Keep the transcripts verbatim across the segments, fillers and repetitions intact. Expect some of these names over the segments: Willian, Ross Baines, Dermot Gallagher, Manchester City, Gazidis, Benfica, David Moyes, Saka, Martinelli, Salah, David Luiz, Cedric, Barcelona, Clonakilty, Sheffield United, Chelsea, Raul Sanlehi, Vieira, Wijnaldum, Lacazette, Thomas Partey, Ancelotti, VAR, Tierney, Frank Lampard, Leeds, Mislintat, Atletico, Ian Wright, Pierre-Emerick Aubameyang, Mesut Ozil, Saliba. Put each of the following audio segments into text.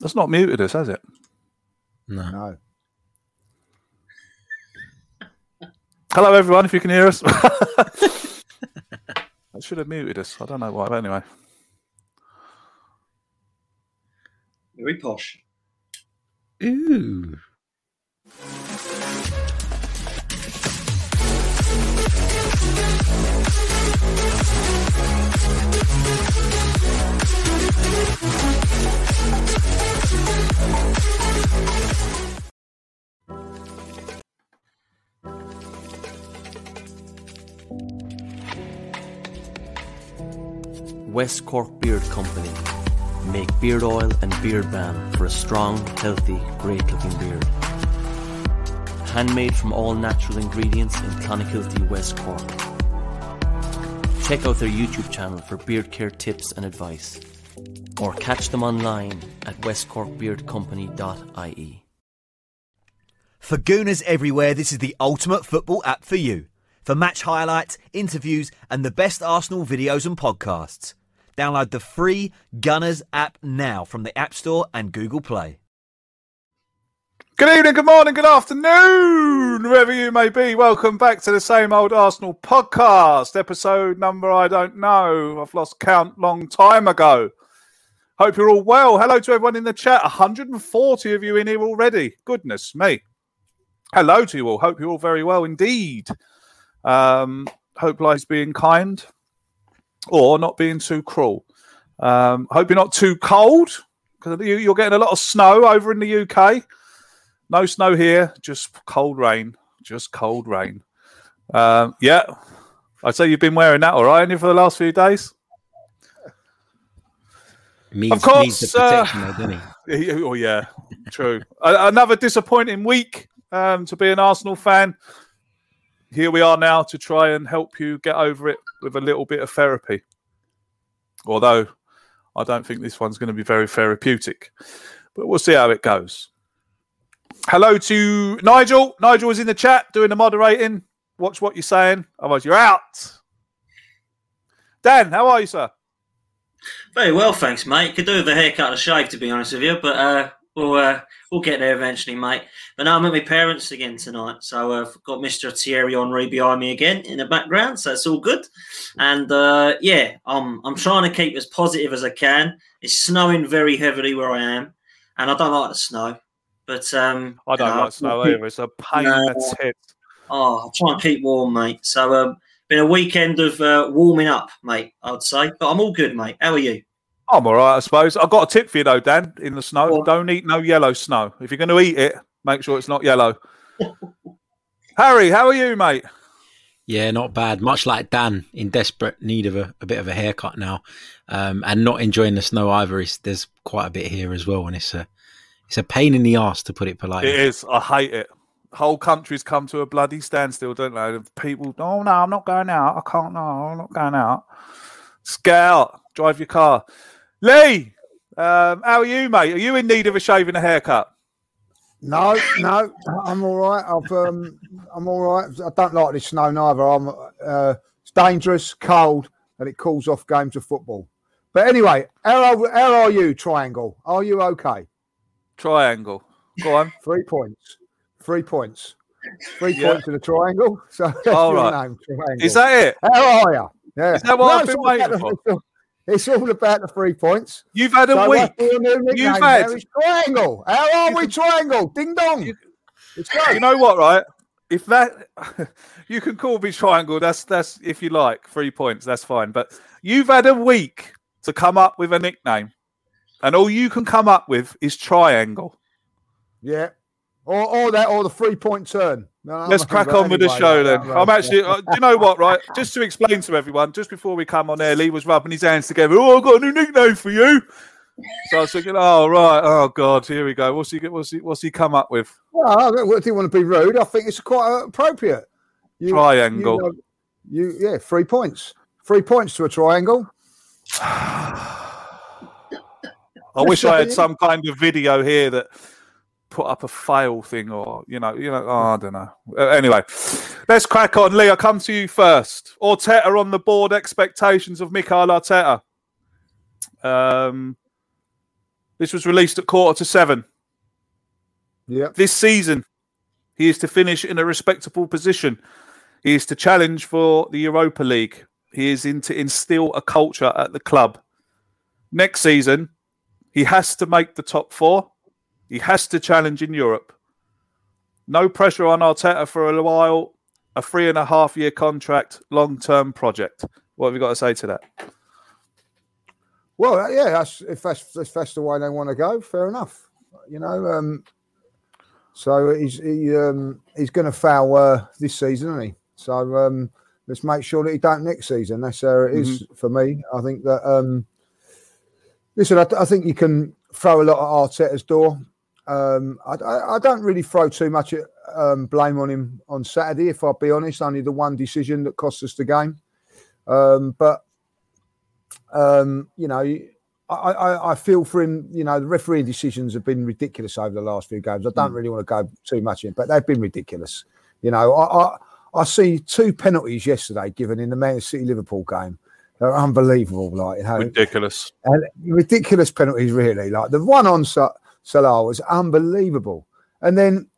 That's not muted us, has it? No. no. Hello, everyone, if you can hear us. I should have muted us. I don't know why, but anyway. Very posh. Ooh. West Cork Beard Company make beard oil and beard balm for a strong, healthy, great-looking beard. Handmade from all natural ingredients in Clonakilty, West Cork. Check out their YouTube channel for beard care tips and advice, or catch them online at west cork beard company dot I E. For Gooners everywhere, this is the ultimate football app for you. For match highlights, interviews, and the best Arsenal videos and podcasts. Download the free Gunners app now from the App Store and Google Play. Good evening, good morning, good afternoon, wherever you may be. Welcome back to the Same Old Arsenal podcast. Episode number, I don't know. I've lost count long time ago. Hope you're all well. Hello to everyone in the chat. one hundred forty of you in here already. Goodness me. Hello to you all. Hope you're all very well indeed. Um, hope life's being kind or not being too cruel. Um, hope you're not too cold, because you're getting a lot of snow over in the U K. No snow here, just cold rain. Just cold rain. Um, yeah, I'd say you've been wearing that, all right, for the last few days? Means, of course, needs the protection, uh, though, doesn't he? Oh, yeah, true. Another disappointing week um, to be an Arsenal fan. Here we are now to try and help you get over it with a little bit of therapy. Although, I don't think this one's going to be very therapeutic. But we'll see how it goes. Hello to Nigel. Nigel is in the chat doing the moderating. Watch what you're saying. Otherwise, you're out. Dan, how are you, sir? Very well, thanks, mate. Could do with a haircut and a shave, to be honest with you. But uh, we'll... Uh... We'll get there eventually, mate. But now I'm at my parents again tonight. So I've got Mister Thierry Henry behind me again in the background. So it's all good. And, uh, yeah, I'm, I'm trying to keep as positive as I can. It's snowing very heavily where I am. And I don't like the snow. But um, I don't uh, like snow either. It's a pain in the tip. Oh, I try and keep warm, mate. So um, been a weekend of uh, warming up, mate, I'd say. But I'm all good, mate. How are you? I'm all right, I suppose. I've got a tip for you, though, Dan, in the snow. What? Don't eat no yellow snow. If you're going to eat it, make sure it's not yellow. Harry, how are you, mate? Yeah, not bad. Much like Dan, in desperate need of a, a bit of a haircut now, um, and not enjoying the snow either. It's, there's quite a bit here as well, and it's a, it's a pain in the arse, to put it politely. It is. I hate it. Whole countries come to a bloody standstill, don't they? People, oh, no, I'm not going out. I can't, no, I'm not going out. Scout, drive your car. Lee, um, how are you, mate? Are you in need of a shave and a haircut? No, no, I'm all right. I've, um, I'm all right. I don't like this snow neither. I'm, uh, it's dangerous, cold, and it calls off games of football. But anyway, how are, how are you, Triangle? Are you okay? Triangle. Go on. Three points. Three points. Three yeah. points in a triangle. So that's all your right. name, Triangle. Is that it? How are you? Yeah. Is that what no, I've been waiting for? The, it's all about the three points. You've had a so week. You've had Triangle. How are we, Triangle? Ding dong. You, it's great. You know what, right? If that you can call me Triangle, that's that's if you like three points. That's fine. But you've had a week to come up with a nickname, and all you can come up with is Triangle. Yeah. Or, or that, or the three-point turn. No, Let's crack on with anyway, the show then. I'm actually, uh, do you know what, right? Just to explain to everyone, just before we come on air, Lee was rubbing his hands together. Oh, I've got a new nickname for you. So I was thinking, oh, right. Oh, God, here we go. What's he, what's he, what's he come up with? Well, I didn't want to be rude. I think it's quite appropriate. You, triangle. You, know, you, yeah, three points. Three points to a triangle. I wish I had some kind of video here that... put up a fail thing or, you know, you know, oh, I don't know. Uh, anyway, let's crack on. Lee, I'll come to you first. Arteta on the board, expectations of Mikel Arteta. Um, this was released at quarter to seven. Yeah. This season, he is to finish in a respectable position. He is to challenge for the Europa League. He is in to instill a culture at the club. Next season, he has to make the top four. He has to challenge in Europe. No pressure on Arteta for a while. A three and a half year contract, long-term project. What have you got to say to that? Well, yeah, that's, if, that's, if that's the way they want to go, fair enough. You know, um, so he's he, um, he's going to foul uh, this season, isn't he? So um, let's make sure that he don't next season. That's how it is mm-hmm. for me. I think that, um, listen, I, I think you can throw a lot at Arteta's door. Um, I, I, I don't really throw too much um, blame on him on Saturday, if I'll be honest. Only the one decision that cost us the game. Um, but, um, you know, I, I, I feel for him. You know, the refereeing decisions have been ridiculous over the last few games. I don't really want to go too much in, but they've been ridiculous. You know, I, I, I see two penalties yesterday given in the Manchester City-Liverpool game. They're unbelievable. Like, you know, ridiculous. And ridiculous penalties, really. Like, the one on Saturday, Salah was unbelievable, and then,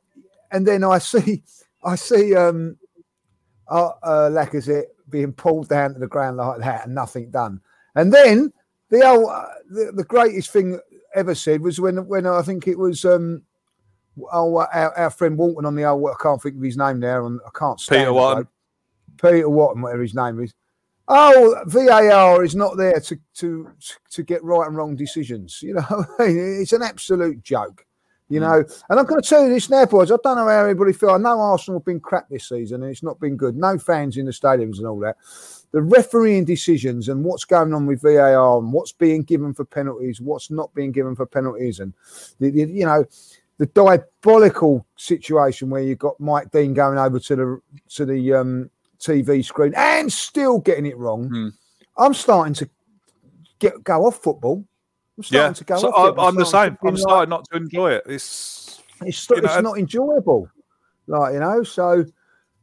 and then I see, I see, um, uh, uh, Lacazette being pulled down to the ground like that and nothing done. And then the old, uh, the, the greatest thing ever said was when, when I think it was, um, oh, our, our friend Walton on the old, I can't think of his name now, and I can't stand Peter Walton, Peter Walton, whatever his name is. Oh, V A R is not there to, to to get right and wrong decisions. You know, it's an absolute joke. You know, and I'm going to tell you this now, boys. I don't know how everybody feels. I know Arsenal have been crap this season, and it's not been good. No fans in the stadiums and all that. The refereeing decisions and what's going on with V A R and what's being given for penalties, what's not being given for penalties, and the, the, you know, the diabolical situation where you've got Mike Dean going over to the to the. Um, T V screen and still getting it wrong. Mm. I'm starting to get go off football. I'm starting yeah. to go so off. I, I'm, I'm the same. I'm like, starting not to enjoy it. It's it's, you know, it's not enjoyable, like you know. So,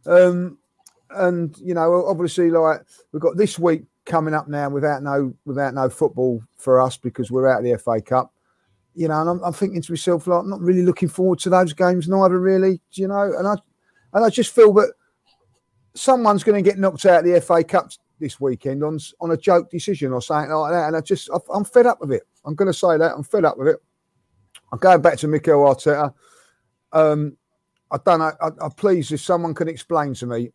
um, and you know, obviously, like we've got this week coming up now without no without no football for us because we're out of the F A Cup. You know, and I'm, I'm thinking to myself, like, I'm not really looking forward to those games neither, really. You know, and I and I just feel that. Someone's going to get knocked out of the F A Cup this weekend on on a joke decision or something like that. And I just, I'm fed up with it. I'm going to say that. I'm fed up with it. I'm going back to Mikel Arteta. Um, I don't know. I, I, please, if someone can explain to me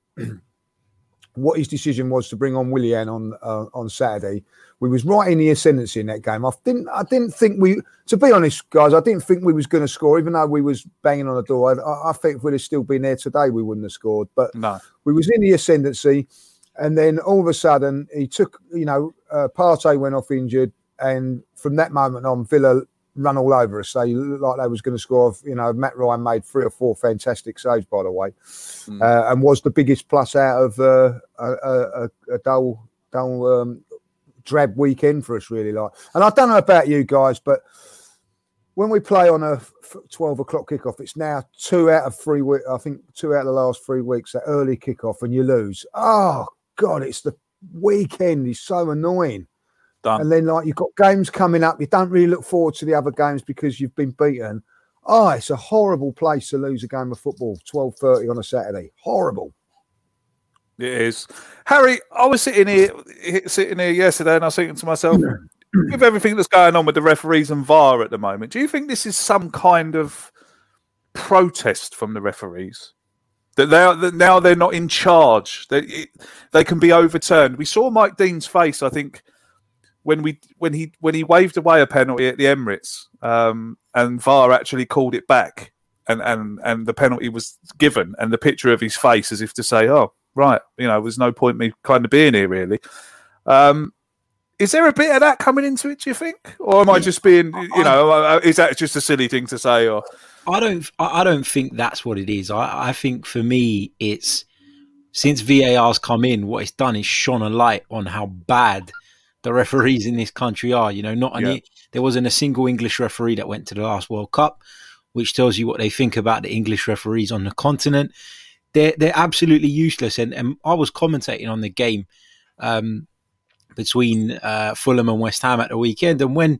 what his decision was to bring on Willian on uh, on Saturday. We was right in the ascendancy in that game. I didn't, I didn't think we, to be honest, guys, I didn't think we was going to score, even though we was banging on the door. I, I think if we'd have still been there today, we wouldn't have scored. But no. We was in the ascendancy, and then all of a sudden, he took, you know, uh, Partey went off injured, and from that moment on, Villa run all over us. They looked like they was going to score. You know, Matt Ryan made three or four fantastic saves, by the way, mm. uh, and was the biggest plus out of uh, a, a, a dull, dull, um, drab weekend for us, really. Like, and I don't know about you guys, but when we play on a twelve o'clock kickoff, it's now two out of three weeks. I think two out of the last three weeks, that early kickoff, and you lose. Oh God, it's the weekend. It's so annoying. Done. And then, like, you've got games coming up. You don't really look forward to the other games because you've been beaten. Oh, it's a horrible place to lose a game of football, twelve thirty on a Saturday. Horrible. It is. Harry, I was sitting here sitting here yesterday and I was thinking to myself, with everything that's going on with the referees and V A R at the moment, do you think this is some kind of protest from the referees? That, they are, that now they're not in charge. They, it, they can be overturned. We saw Mike Dean's face, I think, when we when he when he waved away a penalty at the Emirates, um, and V A R actually called it back, and, and, and the penalty was given, and the picture of his face as if to say, oh, right, you know, there's no point me kind of being here, really. Um, is there a bit of that coming into it, do you think? Or am I just being, you know, is that just a silly thing to say? Or I don't I don't think that's what it is. I, I think for me, it's, since V A R's come in, what it's done is shone a light on how bad the referees in this country are. You know, not any, yeah. there wasn't a single English referee that went to the last World Cup, which tells you what they think about the English referees on the continent. They're they're absolutely useless. And, and I was commentating on the game um, between uh, Fulham and West Ham at the weekend. And when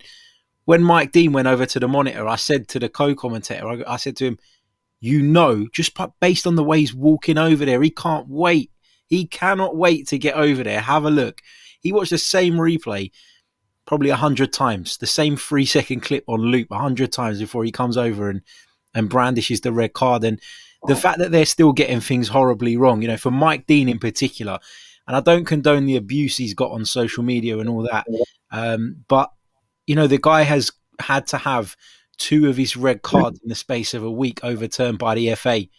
when Mike Dean went over to the monitor, I said to the co-commentator, I, I said to him, "You know, just based on the way he's walking over there, he can't wait. He cannot wait to get over there. Have a look." He watched the same replay probably a hundred times, the same three-second clip on loop a hundred times before he comes over and, and brandishes the red card. And the fact that they're still getting things horribly wrong, you know, for Mike Dean in particular, and I don't condone the abuse he's got on social media and all that, um, but, you know, the guy has had to have two of his red cards in the space of a week overturned by the F A.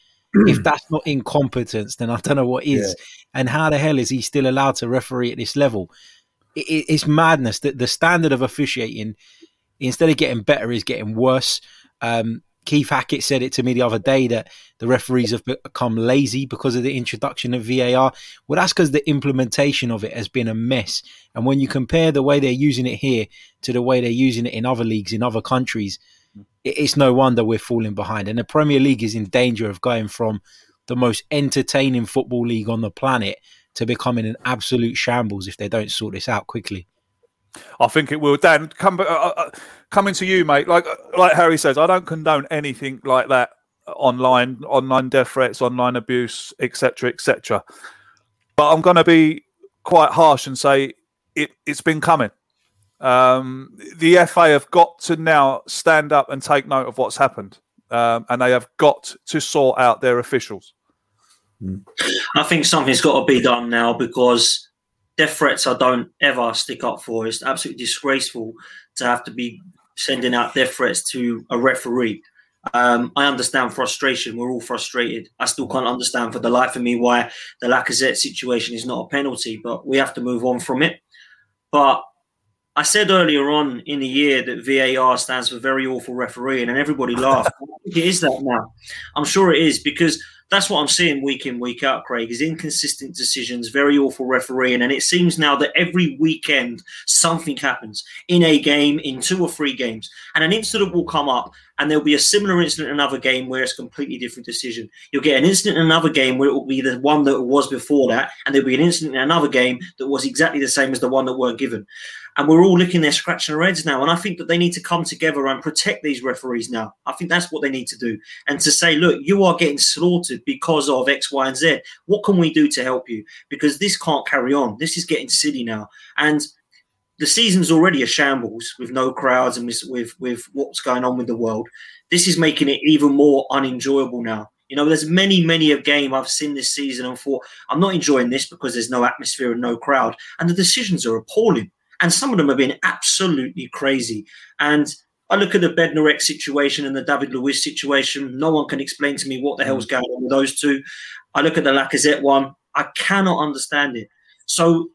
If that's not incompetence, then I don't know what is. Yeah. And how the hell is he still allowed to referee at this level? It, it's madness. The, the standard of officiating, instead of getting better, is getting worse. Um, Keith Hackett said it to me the other day that the referees have become lazy because of the introduction of V A R. Well, that's because the implementation of it has been a mess. And when you compare the way they're using it here to the way they're using it in other leagues, in other countries, it's no wonder we're falling behind. And the Premier League is in danger of going from the most entertaining football league on the planet to becoming an absolute shambles if they don't sort this out quickly. I think it will. Dan, come, uh, coming to you, mate. Like like Harry says, I don't condone anything like that online, online death threats, online abuse, et cetera, et cetera. But I'm going to be quite harsh and say it, it's been coming. Um, the F A have got to now stand up and take note of what's happened, um, and they have got to sort out their officials. I think something's got to be done now, because death threats I don't ever stick up for. It's absolutely disgraceful to have to be sending out death threats to a referee. Um, I understand frustration. We're all frustrated. I still can't understand for the life of me why the Lacazette situation is not a penalty, but we have to move on from it. But I said earlier on in the year that V A R stands for very awful refereeing, and everybody laughed. I think it is that now. I'm sure it is, because that's what I'm seeing week in, week out, Craig, is inconsistent decisions, very awful refereeing. And it seems now that every weekend something happens in a game, in two or three games. And an incident will come up and there'll be a similar incident in another game where it's a completely different decision. You'll get an incident in another game where it will be the one that was before that, and there'll be an incident in another game that was exactly the same as the one that were given. And we're all licking their scratching their heads now. And I think that they need to come together and protect these referees now. I think that's what they need to do. And to say, look, you are getting slaughtered because of X, Y, and Z. What can we do to help you? Because this can't carry on. This is getting silly now. And the season's already a shambles with no crowds and with, with, with what's going on with the world. This is making it even more unenjoyable now. You know, there's many, many a game I've seen this season and thought, I'm not enjoying this because there's no atmosphere and no crowd. And the decisions are appalling. And some of them have been absolutely crazy. And I look at the Bednarek situation and the David Luiz situation. No one can explain to me what the hell's going on with those two. I look at the Lacazette one. I cannot understand it. So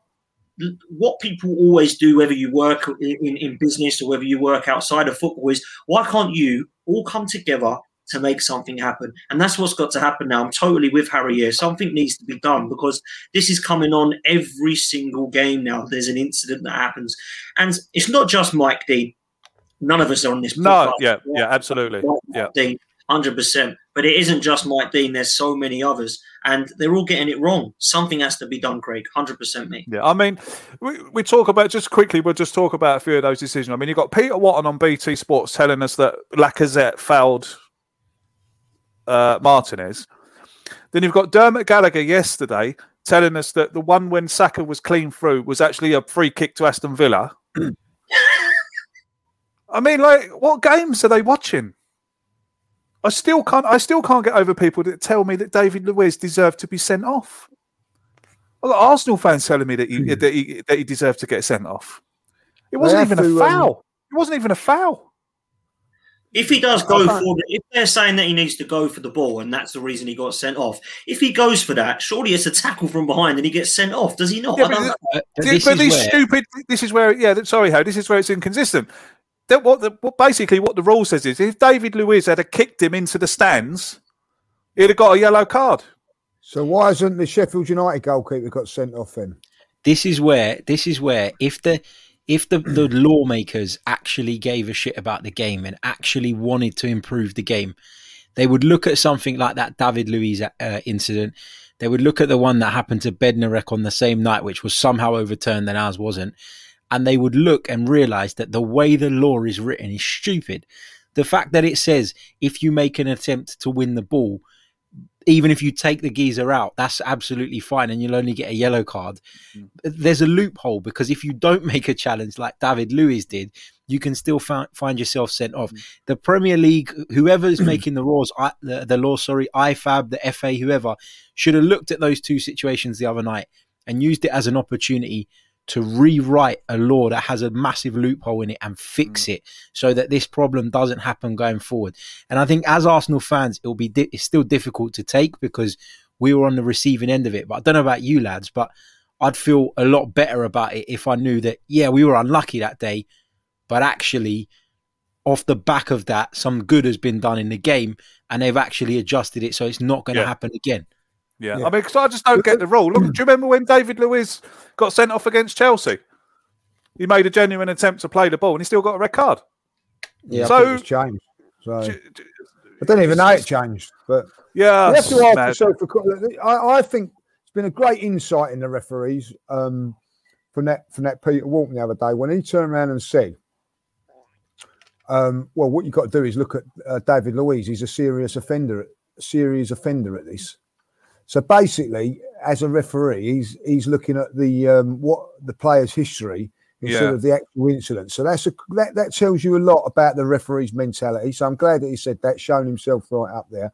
what people always do, whether you work in, in business or whether you work outside of football, is why can't you all come together to make something happen. And that's what's got to happen now. I'm totally with Harry here. Something needs to be done because this is coming on every single game now. There's an incident that happens. And it's not just Mike Dean. None of us are on this podcast. No, yeah, yeah, absolutely. Mike yeah. Dean, one hundred percent. But it isn't just Mike Dean. There's so many others. And they're all getting it wrong. Something has to be done, Craig. one hundred percent me. Yeah, I mean, we, we talk about, just quickly, we'll just talk about a few of those decisions. I mean, you've got Peter Walton on B T Sports telling us that Lacazette fouled uh, Martinez. Then you've got Dermot Gallagher yesterday telling us that the one when Saka was clean through was actually a free kick to Aston Villa. I mean, like, what games are they watching? I still can't. I still can't get over people that tell me that David Luiz deserved to be sent off. Well, Arsenal fans telling me that he mm. that he that he deserved to get sent off. It wasn't even to, a foul. Um... It wasn't even a foul. If he does go for it, if they're saying that he needs to go for the ball and that's the reason he got sent off, if he goes for that, surely it's a tackle from behind and he gets sent off. Does he not? Yeah, I don't but know. This, but these where... stupid. This is where. Yeah, sorry, Ho. This is where it's inconsistent. That what the what basically what the rule says is if David Luiz had kicked him into the stands, he'd have got a yellow card. So why hasn't the Sheffield United goalkeeper got sent off then? This is where this is where if the if the, the lawmakers actually gave a shit about the game and actually wanted to improve the game, they would look at something like that David Luiz uh, incident. They would look at the one that happened to Bednarek on the same night, which was somehow overturned and ours wasn't. And they would look and realise that the way the law is written is stupid. The fact that it says if you make an attempt to win the ball, even if you take the geezer out, that's absolutely fine and you'll only get a yellow card. Mm. There's a loophole because if you don't make a challenge like David Luiz did, you can still find, find yourself sent off. Mm. The Premier League, whoever is making the laws, I, the, the law, sorry, I F A B, the F A, whoever, should have looked at those two situations the other night and used it as an opportunity to rewrite a law that has a massive loophole in it and fix mm. it so that this problem doesn't happen going forward. And I think as Arsenal fans, it'll be di- it's still difficult to take because we were on the receiving end of it. But I don't know about you lads, but I'd feel a lot better about it if I knew that, yeah, we were unlucky that day, but actually off the back of that, some good has been done in the game and they've actually adjusted it so it's not going to yeah. happen again. Yeah. yeah, I mean, because I just don't get the rule. Look, do you remember when David Luiz got sent off against Chelsea? He made a genuine attempt to play the ball, and he still got a red card. Yeah, so I think it's changed. So do, do, I don't even know it changed, but yeah, we have to ask yourself for, I, I think it's been a great insight in the referees um, from that from that Peter Walton the other day when he turned around and said, um, "Well, what you've got to do is look at uh, David Luiz. He's a serious offender, a serious offender at this." So basically, as a referee, he's he's looking at the um, what the player's history instead yeah. of the actual incident. So that's a, that that tells you a lot about the referee's mentality. So I'm glad that he said that, shown himself right up there.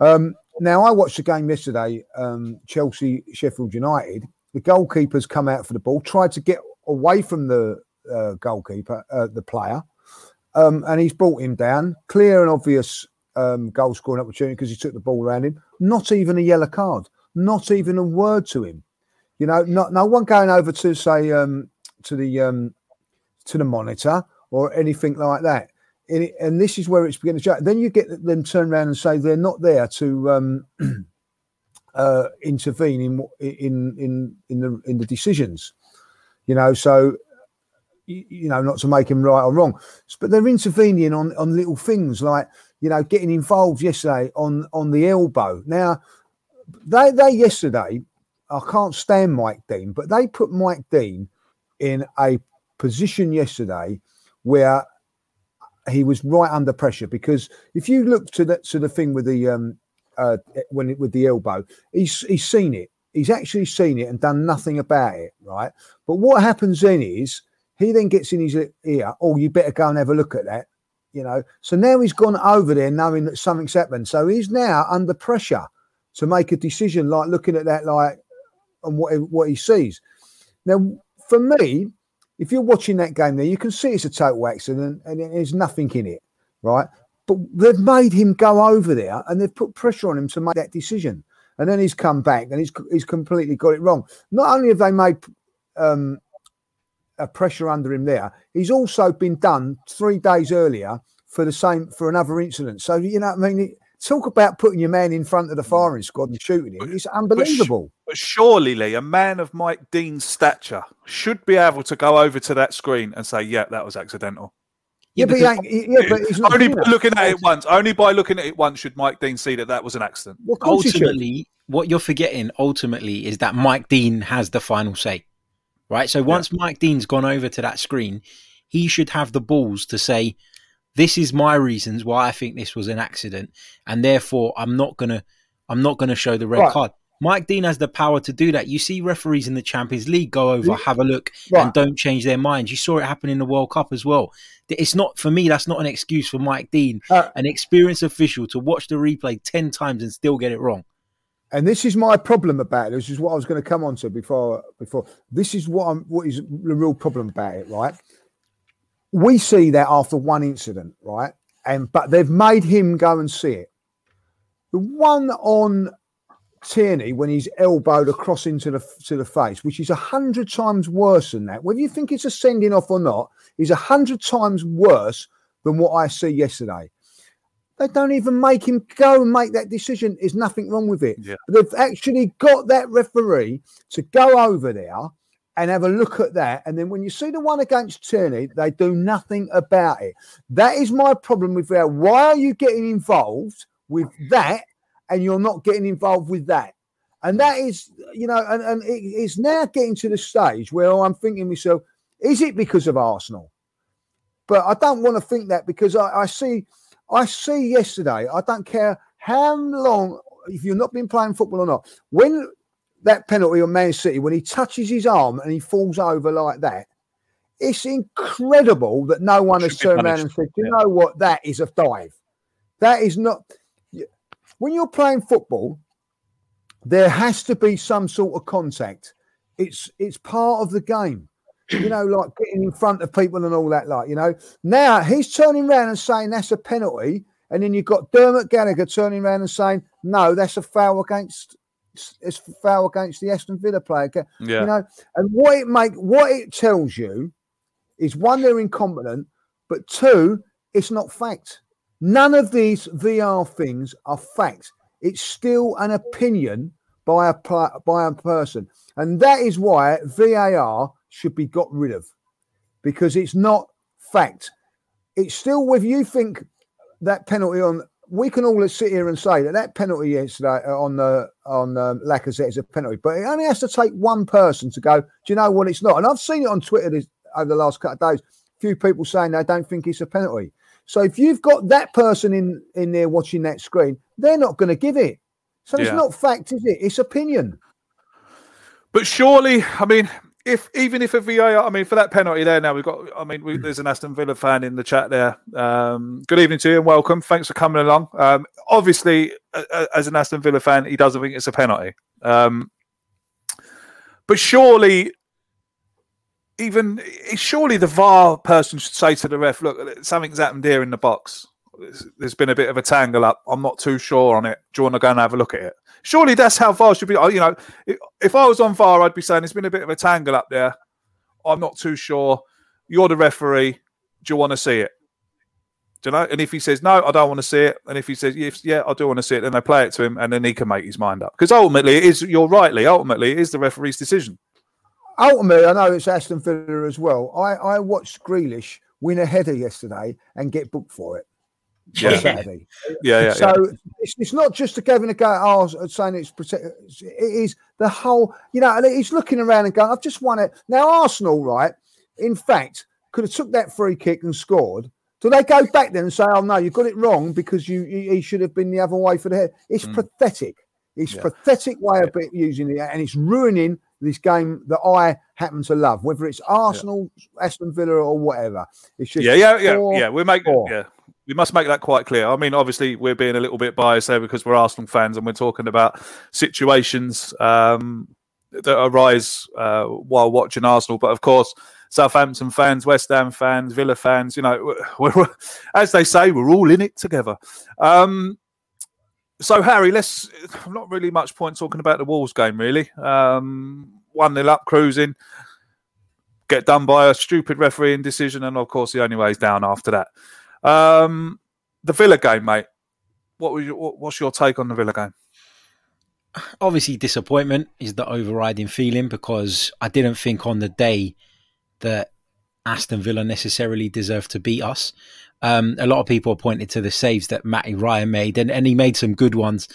Um, now I watched the game yesterday, um, Chelsea Sheffield United. The goalkeeper's come out for the ball, tried to get away from the uh, goalkeeper, uh, the player, um, and he's brought him down. Clear and obvious. Um, goal scoring opportunity because he took the ball around him. Not even a yellow card. Not even a word to him. You know, not, no one going over to say um, to the um, to the monitor or anything like that. And, it, and this is where it's beginning to change. Then you get them turn around and say they're not there to um, uh, intervene in in in in the in the decisions. You know, so. You know, not to make him right or wrong, but they're intervening on, on little things like, you know, getting involved yesterday on, on the elbow. Now, they they yesterday, I can't stand Mike Dean, but they put Mike Dean in a position yesterday where he was right under pressure because if you look to the to the thing with the um uh when it, with the elbow, he's he's seen it, he's actually seen it and done nothing about it, right? But what happens then is. He then gets in his ear, oh, you better go and have a look at that, you know. So now he's gone over there knowing that something's happened. So he's now under pressure to make a decision, like looking at that, like, and what, what he sees. Now, for me, if you're watching that game there, you can see it's a total accident and there's nothing in it, right? But they've made him go over there and they've put pressure on him to make that decision. And then he's come back and he's, he's completely got it wrong. Not only have they made... Um, a pressure under him there. He's also been done three days earlier for the same, for another incident. So, you know what I mean? It, talk about putting your man in front of the firing squad and shooting him. It's unbelievable. But, sh- but surely, Lee, a man of Mike Dean's stature should be able to go over to that screen and say, yeah, that was accidental. Yeah, yeah, but, he, yeah, but he's not only by looking at it once. Only by looking at it once should Mike Dean see that that was an accident. Well, ultimately, what you're forgetting ultimately is that Mike Dean has the final say, right? So once yeah. Mike Dean's gone over to that screen, he should have the balls to say, "This is my reasons why I think this was an accident, and therefore I'm not gonna, I'm not gonna show the red right. card." Mike Dean has the power to do that. You see referees in the Champions League go over, have a look, right. and don't change their minds. You saw it happen in the World Cup as well. It's not, for me, that's not an excuse for Mike Dean, uh, an experienced official, to watch the replay ten times and still get it wrong. And this is my problem about it. This is what I was going to come on to before. Before this is what I'm, what is the real problem about it, right? We see that after one incident, right? And but they've made him go and see it. The one on Tierney, when he's elbowed across into the to the face, which is a hundred times worse than that. Whether you think it's a sending off or not, is a hundred times worse than what I see yesterday. They don't even make him go and make that decision. There's nothing wrong with it. Yeah. They've actually got that referee to go over there and have a look at that. And then when you see the one against Tierney, they do nothing about it. That is my problem with that. Why are you getting involved with that? And you're not getting involved with that. And that is, you know, and, and it, it's now getting to the stage where I'm thinking to myself, is it because of Arsenal? But I don't want to think that, because I, I see, I see yesterday, I don't care how long, if you've not been playing football or not, when that penalty on Man City, when he touches his arm and he falls over like that, it's incredible that no one has turned around and said, do you know what? That is a dive. That is not... When you're playing football, there has to be some sort of contact. It's it's part of the game. You know, like getting in front of people and all that, like, you know. Now, he's turning around and saying that's a penalty, and then you've got Dermot Gallagher turning around and saying, no, that's a foul against it's a foul against the Aston Villa player. Yeah. You know, and what it make what it tells you is, one, they're incompetent, but two, it's not fact. None of these V R things are facts. It's still an opinion by a by a person, and that is why V A R should be got rid of, because it's not fact. It's still, whether you think that penalty on, we can all sit here and say that that penalty yesterday on the on um, Lacazette is a penalty, but it only has to take one person to go, do you know what? It's not. And I've seen it on Twitter this, over the last couple of days. A few people saying they don't think it's a penalty. So if you've got that person in, in there watching that screen, they're not going to give it. So yeah. It's not fact, is it? It's opinion. But surely, I mean, if even if a V A R, I mean, for that penalty there now, we've got, I mean, we, there's an Aston Villa fan in the chat there. Um, good evening to you and welcome. Thanks for coming along. Um, obviously, uh, as an Aston Villa fan, he doesn't think it's a penalty. Um, but surely... Even surely the V A R person should say to the ref, look, something's happened here in the box. There's been a bit of a tangle up. I'm not too sure on it. Do you want to go and have a look at it? Surely that's how V A R should be. You know, if I was on V A R, I'd be saying there's been a bit of a tangle up there. I'm not too sure. You're the referee. Do you want to see it? Do you know? And if he says, no, I don't want to see it. And if he says, yeah, I do want to see it, then they play it to him and then he can make his mind up. Because ultimately, it is, you're right, Lee, ultimately, it is the referee's decision. Ultimately, I know it's Aston Villa as well. I, I watched Grealish win a header yesterday and get booked for it. Yeah, Saturday. yeah, yeah. So yeah. It's, it's not just a Gavin a go. Oh, saying it's protect. It is the whole. You know, he's looking around and going, "I've just won it." Now Arsenal, right? In fact, could have took that free kick and scored. Do they go back then and say, "Oh no, you got it wrong because you he should have been the other way for the head"? It's mm. pathetic. It's yeah. pathetic way yeah. of using it, and it's ruining this game that I happen to love, whether it's Arsenal, yeah. Aston Villa, or whatever. It's just yeah, yeah, yeah, four, yeah. We make four. yeah, we must make that quite clear. I mean, obviously, we're being a little bit biased there because we're Arsenal fans and we're talking about situations um, that arise uh, while watching Arsenal. But of course, Southampton fans, West Ham fans, Villa fans, you know, we're, we're, as they say, we're all in it together. Um, So, Harry, let's not really much point talking about the Wolves game, really. Um, one nil up, cruising. Get done by a stupid refereeing decision. And, of course, the only way is down after that. Um, the Villa game, mate. What was your, what's your take on the Villa game? Obviously, disappointment is the overriding feeling, because I didn't think on the day that Aston Villa necessarily deserved to beat us. Um, a lot of people pointed to the saves that Matt Ryan made, and, and he made some good ones.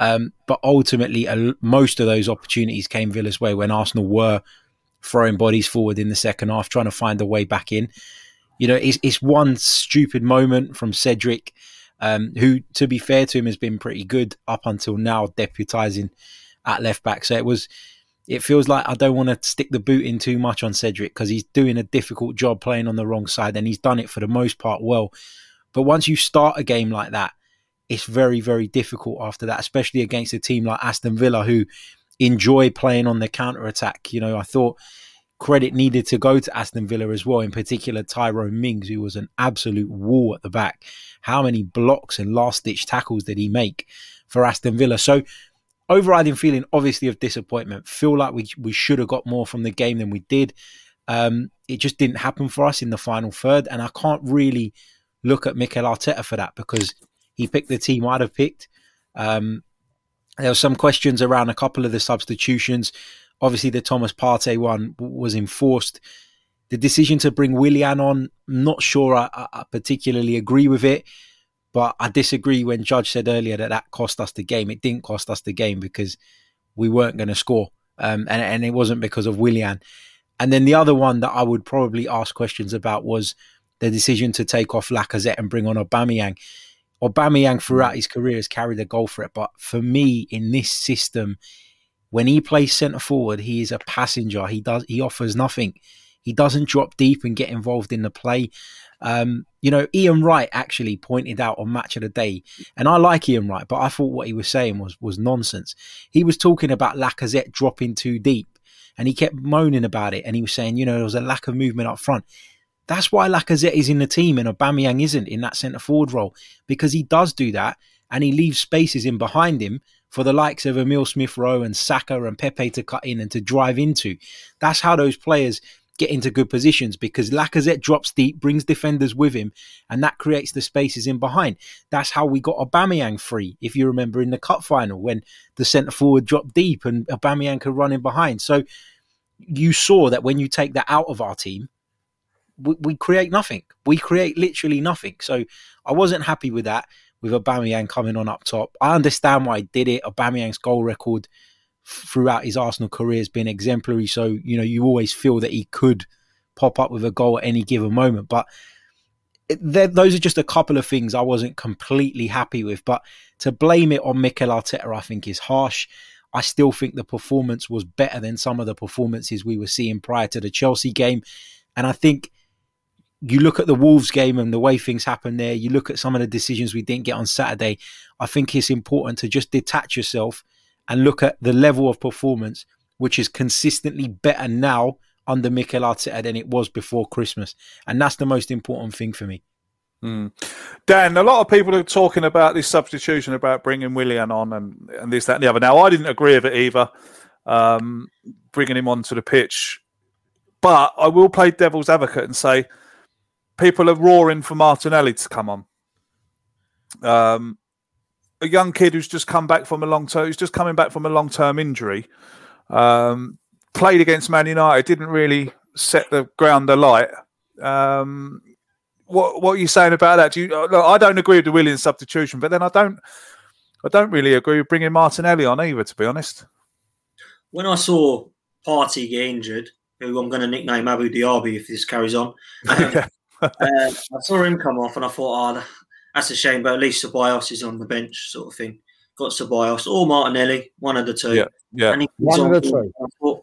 Um, but ultimately, uh, most of those opportunities came Villa's way when Arsenal were throwing bodies forward in the second half, trying to find a way back in. You know, it's, it's one stupid moment from Cedric, um, who, to be fair to him, has been pretty good up until now, deputising at left back. So it was, it feels like I don't want to stick the boot in too much on Cedric, because he's doing a difficult job playing on the wrong side, and he's done it for the most part well. But once you start a game like that, it's very, very difficult after that, especially against a team like Aston Villa, who enjoy playing on the counter-attack. You know, I thought credit needed to go to Aston Villa as well, in particular Tyrone Mings, who was an absolute wall at the back. How many blocks and last-ditch tackles did he make for Aston Villa? So, overriding feeling, obviously, of disappointment. Feel like we we should have got more from the game than we did. Um, it just didn't happen for us in the final third, and I can't really look at Mikel Arteta for that, because he picked the team I'd have picked. Um, there were some questions around a couple of the substitutions. Obviously, the Thomas Partey one was enforced. The decision to bring Willian on, not sure I, I particularly agree with it, but I disagree when Judge said earlier that that cost us the game. It didn't cost us the game, because we weren't going to score, um, and, and it wasn't because of Willian. And then the other one that I would probably ask questions about was the decision to take off Lacazette and bring on Aubameyang. Aubameyang throughout his career has carried a goal for it. But for me, in this system, when he plays centre-forward, he is a passenger. He does. He offers nothing. He doesn't drop deep and get involved in the play. Um, you know, Ian Wright actually pointed out on Match of the Day, and I like Ian Wright, but I thought what he was saying was, was nonsense. He was talking about Lacazette dropping too deep, and he kept moaning about it, and he was saying, you know, there was a lack of movement up front. That's why Lacazette is in the team and Aubameyang isn't in that centre-forward role, because he does do that and he leaves spaces in behind him for the likes of Emile Smith-Rowe and Saka and Pepe to cut in and to drive into. That's how those players get into good positions, because Lacazette drops deep, brings defenders with him, and that creates the spaces in behind. That's how we got Aubameyang free, if you remember, in the cup final, when the centre-forward dropped deep and Aubameyang could run in behind. So you saw that when you take that out of our team, we create nothing. We create literally nothing. So I wasn't happy with that, with Aubameyang coming on up top. I understand why he did it. Aubameyang's goal record throughout his Arsenal career has been exemplary. So, you know, you always feel that he could pop up with a goal at any given moment. But those are just a couple of things I wasn't completely happy with. But to blame it on Mikel Arteta, I think, is harsh. I still think the performance was better than some of the performances we were seeing prior to the Chelsea game. And I think you look at the Wolves game and the way things happen there, you look at some of the decisions we didn't get on Saturday, I think it's important to just detach yourself and look at the level of performance, which is consistently better now under Mikel Arteta than it was before Christmas. And that's the most important thing for me. Mm. Dan, a lot of people are talking about this substitution, about bringing Willian on and, and this, that and the other. Now, I didn't agree with it either, um, bringing him onto the pitch. But I will play devil's advocate and say, people are roaring for Martinelli to come on. Um, a young kid who's just come back from a long term, who's just coming back from a long term injury, um, played against Man United, didn't really set the ground alight. Um, what What are you saying about that? Do you? Look, I don't agree with the Willian substitution, but then I don't, I don't really agree with bringing Martinelli on either, to be honest. When I saw Partey get injured, who I'm going to nickname Abu Dhabi if this carries on. Uh, I saw him come off and I thought, oh, that's a shame, but at least Ceballos is on the bench, sort of thing. Got Ceballos or Martinelli, one of the two. Yeah, yeah. And he one of the two. I thought,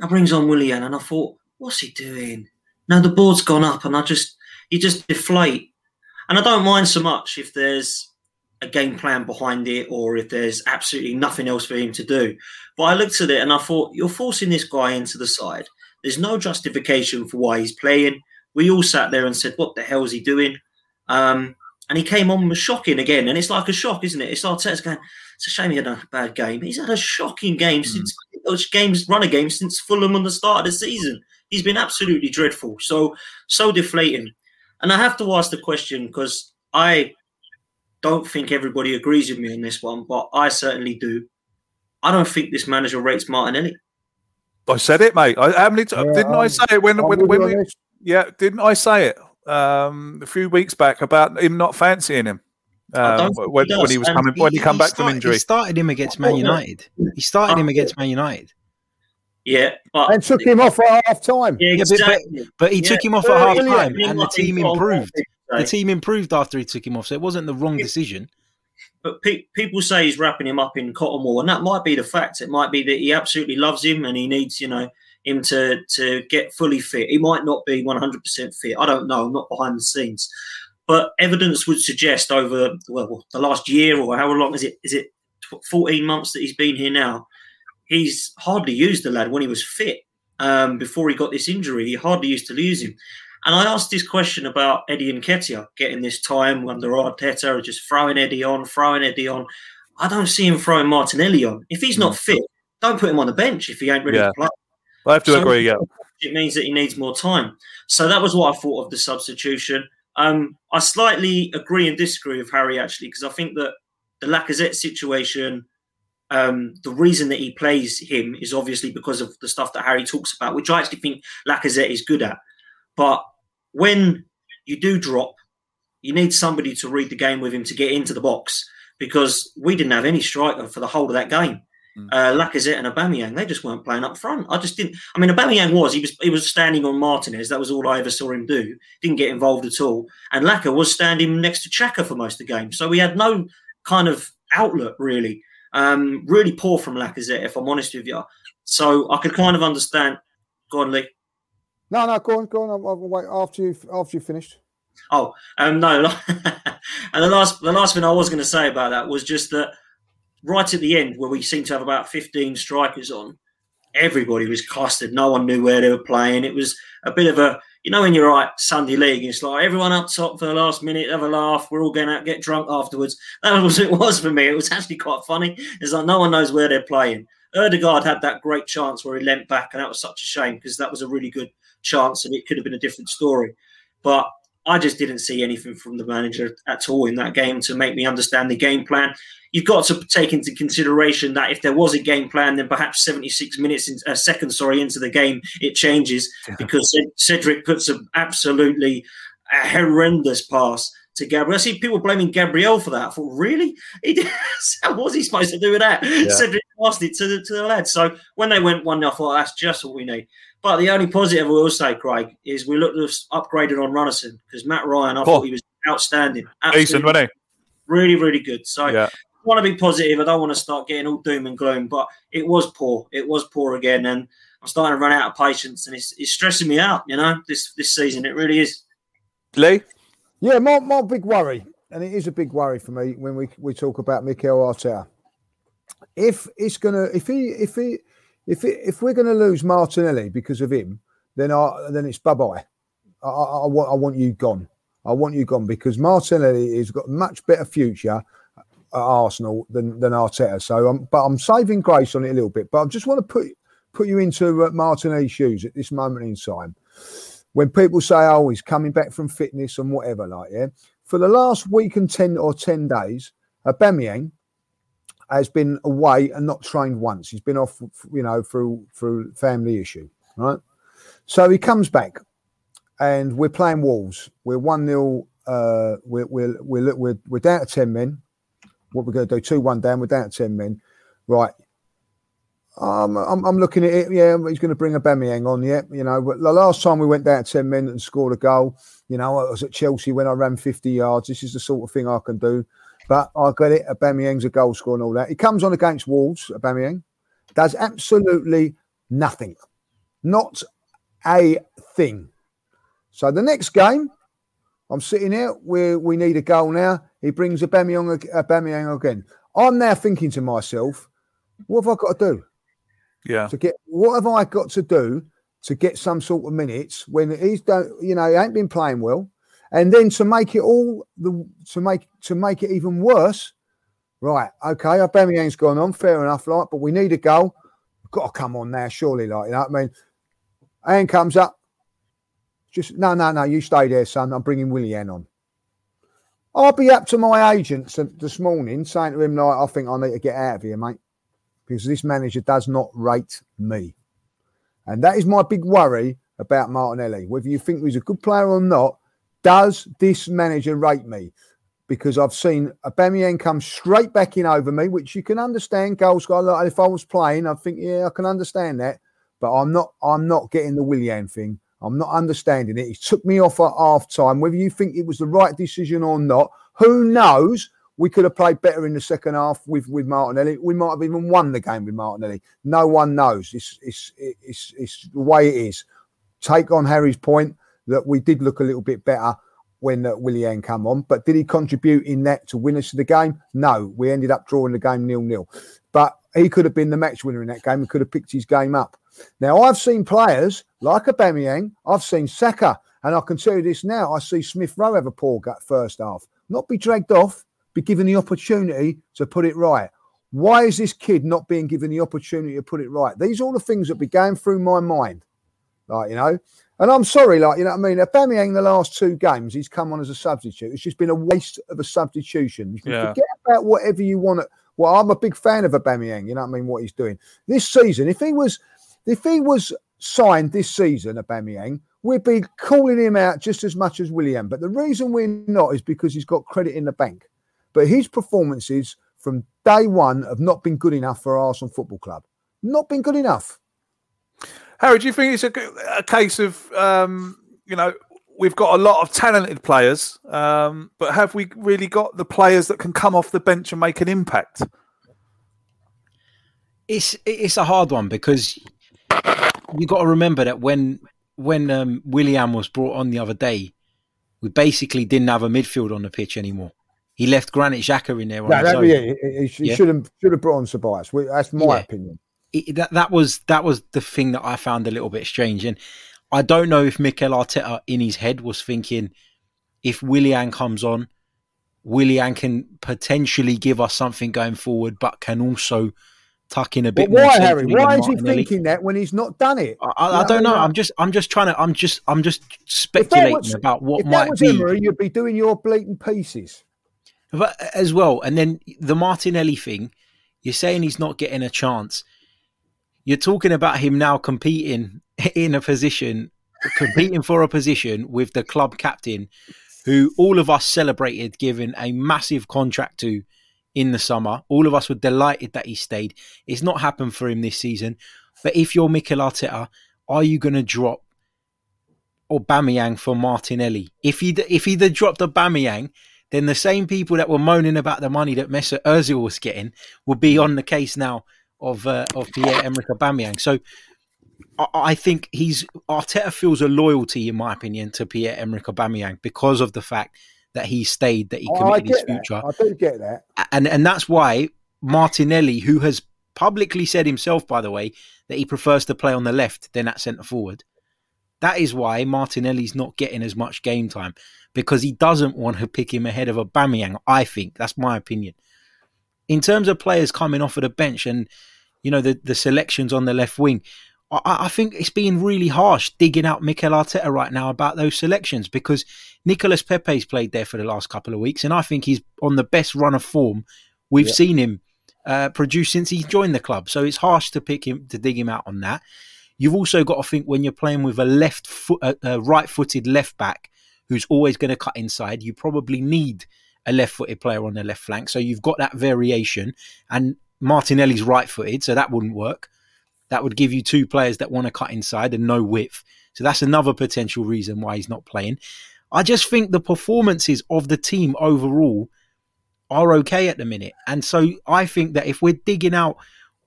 that brings on Willian, and I thought, what's he doing? Now the board's gone up, and I just, you just deflate. And I don't mind so much if there's a game plan behind it or if there's absolutely nothing else for him to do. But I looked at it and I thought, you're forcing this guy into the side. There's no justification for why he's playing. We all sat there and said, what the hell is he doing? Um, and he came on with shocking again. And it's like a shock, isn't it? It's Arteta's going, it's a shame he had a bad game. He's had a shocking game mm. since, those games, run of games since Fulham on the start of the season. He's been absolutely dreadful. So, so deflating. And I have to ask the question because I don't think everybody agrees with me on this one, but I certainly do. I don't think this manager rates Martinelli. I said it, mate. I, how many times yeah, didn't um, I say it when when, when we? Yeah, didn't I say it um, a few weeks back about him not fancying him um, when, he when he was coming he, when he come he back started, from injury? He started him against Man United. He started him against Man United. Yeah, but and took him off at half time. Yeah, exactly. yeah, but, but he yeah. took him off at half time, and the team improved. The team improved after he took him off, so it wasn't the wrong decision. But pe- people say he's wrapping him up in cotton wool, and that might be the fact. It might be that he absolutely loves him, and he needs, you know, him to to get fully fit. He might not be one hundred percent fit. I don't know. I'm not behind the scenes, but evidence would suggest over well the last year or however long is it? Is it fourteen months that he's been here now? He's hardly used the lad when he was fit um, before he got this injury. He hardly used to use him. And I asked this question about Eddie Nketiah getting this time under Arteta, just throwing Eddie on, throwing Eddie on. I don't see him throwing Martinelli on. If he's not fit, don't put him on the bench if he ain't ready yeah. to play. I have to so agree, yeah. It means that he needs more time. So that was what I thought of the substitution. Um, I slightly agree and disagree with Harry, actually, because I think that the Lacazette situation... Um, the reason that he plays him is obviously because of the stuff that Harry talks about, which I actually think Lacazette is good at. But when you do drop, you need somebody to read the game with him to get into the box, because we didn't have any striker for the whole of that game. Mm. Uh, Lacazette and Aubameyang, they just weren't playing up front. I just didn't. I mean, Aubameyang was he was he was standing on Martinez. That was all I ever saw him do. Didn't get involved at all. And Lacazette was standing next to Xhaka for most of the game. So we had no kind of outlet really. Um, really poor from Lacazette, if I'm honest with you. So I could kind of understand. Go on, Lee. No, no, go on, go on. I'll wait after you. After you finished. Oh, um, no. And the last, the last thing I was going to say about that was just that right at the end, where we seemed to have about fifteen strikers on, everybody was clustered. No one knew where they were playing. It was a bit of a, you know, when you're right Sunday league, it's like everyone up top for the last minute, have a laugh. We're all going out, get drunk afterwards. That was it was for me. It was actually quite funny. It's like no one knows where they're playing. Ødegaard had that great chance where he leant back, and that was such a shame because that was a really good chance, and it could have been a different story. But I just didn't see anything from the manager at all in that game to make me understand the game plan. You've got to take into consideration that if there was a game plan, then perhaps seventy-six minutes, in, uh, seconds, sorry, into the game, it changes yeah. because Cedric puts an absolutely horrendous pass to Gabriel. I see people blaming Gabriel for that. I thought, really? He did? How was he supposed to do with that? Yeah. Cedric passed it to the, to the lad. So when they went one, I thought, that's just what we need. But the only positive I will say, Craig, is we looked upgraded on Runnison because Matt Ryan, I oh. thought he was outstanding. Decent, wasn't he? Really, really good. So yeah. I want to be positive. I don't want to start getting all doom and gloom, but it was poor. It was poor again, and I'm starting to run out of patience, and it's, it's stressing me out, you know, this, this season. It really is. Lee? Yeah, my, my big worry, and it is a big worry for me when we, we talk about Mikel Arteta. If it's going to – if he if he – If it, if we're going to lose Martinelli because of him, then I, then it's bye-bye. I, I, I, want, I want you gone. I want you gone because Martinelli has got a much better future at Arsenal than, than Arteta. So, I'm, but I'm saving grace on it a little bit. But I just want to put put you into uh, Martinelli's shoes at this moment in time. When people say, oh, he's coming back from fitness and whatever, like, yeah. For the last week and ten or ten days, Aubameyang has been away and not trained once. He's been off, you know, through through family issue, right? So he comes back, and we're playing Wolves. We're one nil. Uh, we're we're we're we're we're down to ten men. What we're going to do? Two one down. We're down to ten men, right? Um, I'm I'm looking at it. Yeah, he's going to bring Aubameyang on. Yeah, you know, the last time we went down to ten men and scored a goal, you know, I was at Chelsea when I ran fifty yards. This is the sort of thing I can do. But I get it. Aubameyang's a goal scorer and all that. He comes on against Wolves, Aubameyang. Does absolutely nothing. Not a thing. So the next game, I'm sitting here. We we need a goal now. He brings Aubameyang, Aubameyang again. I'm now thinking to myself, what have I got to do? Yeah. To get what have I got to do to get some sort of minutes when he's done? You know, he ain't been playing well. And then to make it all the to make to make it even worse, right? Okay, Aubameyang's gone on, fair enough, like, but we need a goal. We've got to come on now, surely, like, you know what I mean? Hand comes up, Just no, no, no. You stay there, son. I'm bringing Willian on. I'll be up to my agents this morning saying to him, like, I think I need to get out of here, mate, because this manager does not rate me. And that is my big worry about Martinelli. Whether you think he's a good player or not, does this manager rate me? Because I've seen Aubameyang come straight back in over me, which you can understand. Goals guy, like, if I was playing, I'd think, yeah, I can understand that. But I'm not, I'm not getting the Willian thing. I'm not understanding it. He took me off at half-time. Whether you think it was the right decision or not, who knows? We could have played better in the second half with, with Martinelli. We might have even won the game with Martinelli. No one knows. It's, it's, it's, it's the way it is. Take on Harry's point that we did look a little bit better when uh, Willian came on. But did he contribute in that to win us the game? No. We ended up drawing the game nil-nil. But he could have been the match winner in that game. He could have picked his game up. Now, I've seen players like Aubameyang. I've seen Saka. And I can tell you this now. I see Smith-Rowe have a poor gut first half. Not be dragged off, be given the opportunity to put it right. Why is this kid not being given the opportunity to put it right? These are all the things that be going through my mind. Like, you know. And I'm sorry, like, you know what I mean? Aubameyang, the last two games, he's come on as a substitute. It's just been a waste of a substitution. You can yeah. forget about whatever you want. Well, I'm a big fan of Aubameyang. You know what I mean? What he's doing. This season, if he was... If he was signed this season, Aubameyang, we'd be calling him out just as much as Willian. But the reason we're not is because he's got credit in the bank. But his performances from day one have not been good enough for Arsenal Football Club. Not been good enough. Harry, do you think it's a, a case of, um, you know, we've got a lot of talented players, um, but have we really got the players that can come off the bench and make an impact? It's, it's a hard one because... You got to remember that when when um, Willian was brought on the other day, we basically didn't have a midfield on the pitch anymore. He left Granit Xhaka in there. On no, his own. Yeah, he, he yeah? should have should have brought on Ceballos. That's my yeah. opinion. It, that that was that was the thing that I found a little bit strange, and I don't know if Mikel Arteta in his head was thinking, if Willian comes on, Willian can potentially give us something going forward, but can also. Tucking a bit. Well, why, Harry? Why is he thinking that when he's not done it? I, I, I don't know. I'm just, I'm just trying to, I'm just, I'm just speculating was, about what might be. If that was Emery, you'd be doing your blatant pieces, but as well. And then the Martinelli thing. You're saying he's not getting a chance. You're talking about him now competing in a position, competing for a position with the club captain, who all of us celebrated giving a massive contract to. In the summer, all of us were delighted that he stayed. It's not happened for him this season. But if you're Mikel Arteta, are you going to drop Aubameyang for Martinelli? If he'd, if he'd have dropped Aubameyang, then the same people that were moaning about the money that Mesut Ozil was getting would be on the case now of uh, of Pierre-Emerick Aubameyang. So I, I think he's Arteta feels a loyalty, in my opinion, to Pierre-Emerick Aubameyang because of the fact that he stayed, that he committed his future. I do get that. And and that's why Martinelli, who has publicly said himself, by the way, that he prefers to play on the left than at centre-forward, that is why Martinelli's not getting as much game time, because he doesn't want to pick him ahead of Aubameyang, I think. That's my opinion. In terms of players coming off of the bench and, you know, the, the selections on the left wing, I, I think it's being really harsh digging out Mikel Arteta right now about those selections, because Nicolas Pepe's played there for the last couple of weeks and I think he's on the best run of form we've yeah. seen him uh, produce since he joined the club. So it's harsh to pick him, to dig him out on that. You've also got to think when you're playing with a left foot, a, a right-footed left back who's always going to cut inside, you probably need a left-footed player on the left flank. So you've got that variation, and Martinelli's right-footed, so that wouldn't work. That would give you two players that want to cut inside and no width. So that's another potential reason why he's not playing. I just think the performances of the team overall are okay at the minute. And so I think that if we're digging out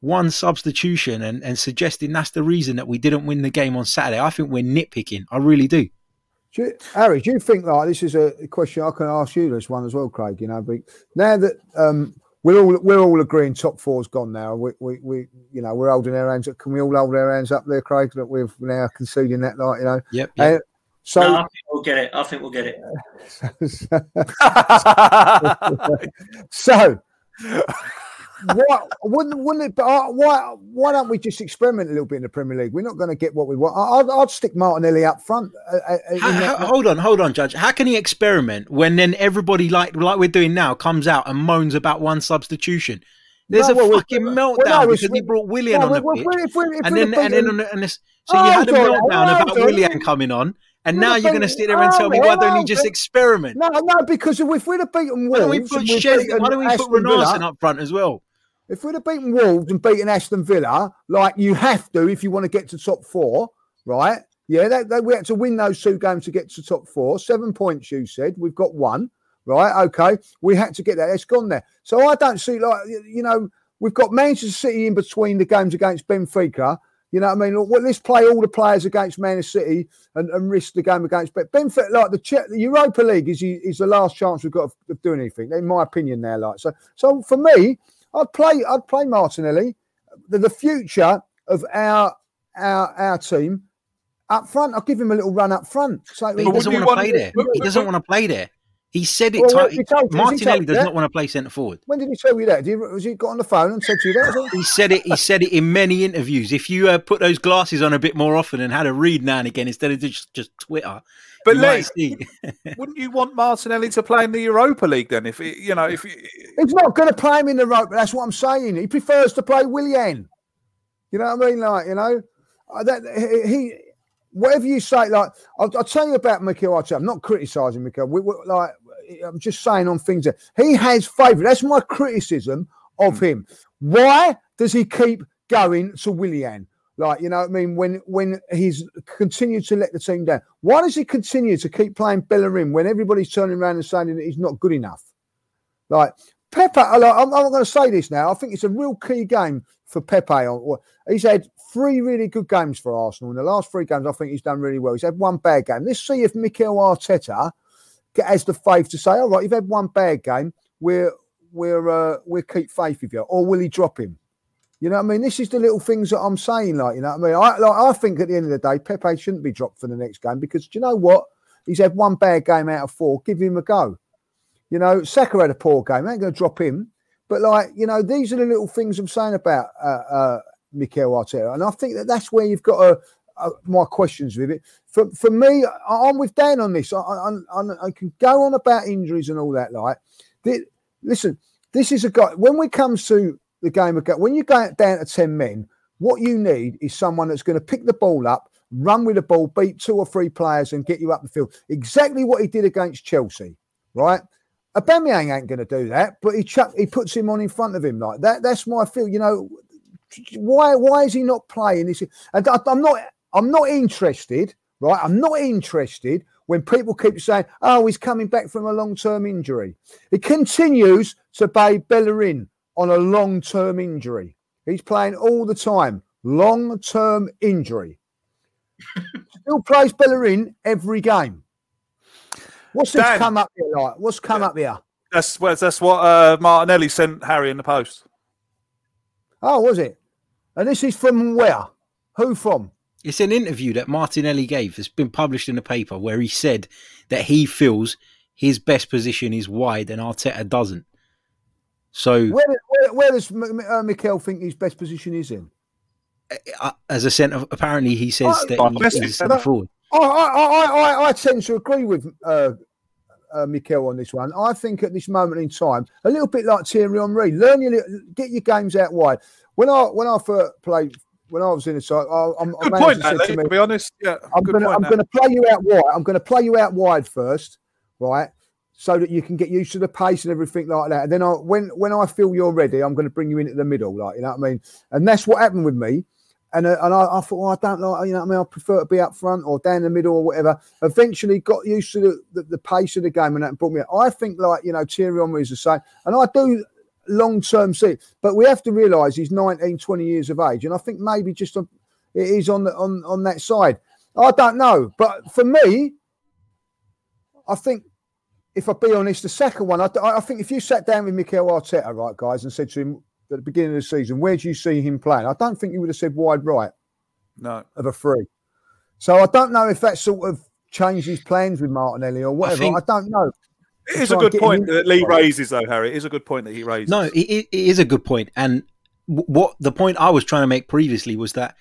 one substitution and, and suggesting that's the reason that we didn't win the game on Saturday, I think we're nitpicking. I really do. do you, Harry, do you think like this is a question I can ask you this one as well, Craig? You know, but now that... Um, We're all we're all agreeing top four's gone now. We we we you know we're holding our hands up. Can we all hold our hands up there, Craig? That we're now conceding that, like you know. Yep. yep. Uh, so no, I think we'll get it. I think we'll get it. so so, why wouldn't wouldn't it? Why why don't we just experiment a little bit in the Premier League? We're not going to get what we want. I'd, I'd stick Martinelli up front. Uh, how, how, hold on, hold on, Judge. How can he experiment when then everybody like like we're doing now comes out and moans about one substitution? There's no, a well, fucking meltdown well, no, because we, he brought Willian well, on the well, pitch, well, if we, if and, then, and then and then and so oh, you had a meltdown oh, about Willian coming on. And now you're going to sit there and tell me why don't you just experiment? No, no, because if we'd have beaten Wolves, why don't we put Renarsen up front as well? If we'd have beaten Wolves and beaten Aston Villa, like you have to if you want to get to top four, right? Yeah, that, that, we had to win those two games to get to top four. Seven points, you said. We've got one, right? Okay, we had to get that. It's gone there. So I don't see, like, you know, we've got Manchester City in between the games against Benfica. You know what I mean? Well, let's play all the players against Man City and, and risk the game against Benfica. Like the, che- the Europa League is is the last chance we've got of, of doing anything, in my opinion. There, like so. So for me, I'd play. I'd play Martinelli, the, the future of our our our team up front. I'll give him a little run up front. So he doesn't want to play there. He doesn't want to play there. He said it. Well, t- he told Martinelli does not want to play centre forward. When did he tell you that? Did he, was he got on the phone and said to you that? He said it. He said it in many interviews. If you uh, put those glasses on a bit more often and had a read now and again instead of just, just Twitter, but Lee, see. Wouldn't you want Martinelli to play in the Europa League then? If it, you know, if it, he's not going to play him in the Europa, that's what I'm saying. He prefers to play Willian. You know what I mean? Like you know that he. Whatever you say, like I'll, I'll tell you about Mikel Arteta. I'm not criticising Mikel. We, we, like I'm just saying on things that he has favoured. That's my criticism of him. Why does he keep going to Willian? Like you know what I mean? When when he's continued to let the team down, why does he continue to keep playing Bellerin when everybody's turning around and saying that he's not good enough? Like Pepe, like, I'm, I'm going to say this now. I think it's a real key game for Pepe. He's had three really good games for Arsenal. In the last three games, I think he's done really well. He's had one bad game. Let's see if Mikel Arteta has the faith to say, all right, you've had one bad game. We're, we're, uh, we'll keep faith with you. Or will he drop him? You know what I mean? This is the little things that I'm saying. Like, you know what I mean? I, like, I think at the end of the day, Pepe shouldn't be dropped for the next game because, do you know what? He's had one bad game out of four. Give him a go. You know, Saka had a poor game. I ain't going to drop him. But, like, you know, these are the little things I'm saying about uh, uh, Mikel Arteta. And I think that that's where you've got uh, uh, my questions with it. For for me, I, I'm with Dan on this. I, I, I, I can go on about injuries and all that. Like, this, listen, this is a guy. When it comes to the game of when you go down to ten men, what you need is someone that's going to pick the ball up, run with the ball, beat two or three players and get you up the field. Exactly what he did against Chelsea, right? Aubameyang ain't going to do that, but he chuck, he puts him on in front of him like that. That's my feel. You know, why why is he not playing this? And I, I'm not I'm not interested, right? I'm not interested when people keep saying, "Oh, he's coming back from a long-term injury." He continues to play Bellerin on a long-term injury. He's playing all the time, long-term injury. Still plays Bellerin every game. What's this Dan, come up here like? What's come yeah, up here? That's that's what uh, Martinelli sent Harry in the post. Oh, was it? And this is from where? Who from? It's an interview that Martinelli gave. It's been published in the paper where he said that he feels his best position is wide and Arteta doesn't. So where, where, where does uh, Mikel think his best position is in? Uh, as a centre, apparently he says I, that he's a centre forward. I, I, I, I tend to agree with uh, uh, Mikel on this one. I think at this moment in time, a little bit like Thierry Henry, learn your get your games out wide. When I when I first played, when I was in the side, I, I'm good I point. To, that, to, me, to be honest, yeah, I'm going to play you out wide. I'm going to play you out wide first, right, so that you can get used to the pace and everything like that. And then I, when when I feel you're ready, I'm going to bring you into the middle, like you know what I mean. And that's what happened with me. And uh, and I, I thought, well, I don't like, you know what I mean? I prefer to be up front or down the middle or whatever. Eventually got used to the, the, the pace of the game and that brought me out. I think, like, you know, Thierry Henry is the same. And I do long-term see it. But we have to realise he's nineteen, twenty years of age. And I think maybe just on, it is on, the, on, on that side. I don't know. But for me, I think, if I be honest, the second one, I, I think if you sat down with Mikel Arteta, right, guys, and said to him, at the beginning of the season, where do you see him playing? I don't think you would have said wide right no. of a three. So I don't know if that sort of changes plans with Martinelli or whatever. I, think, I don't know. It is a good point that Lee raises, though, Harry. It is a good point that he raises. No, it, it is a good point. And what the point I was trying to make previously was that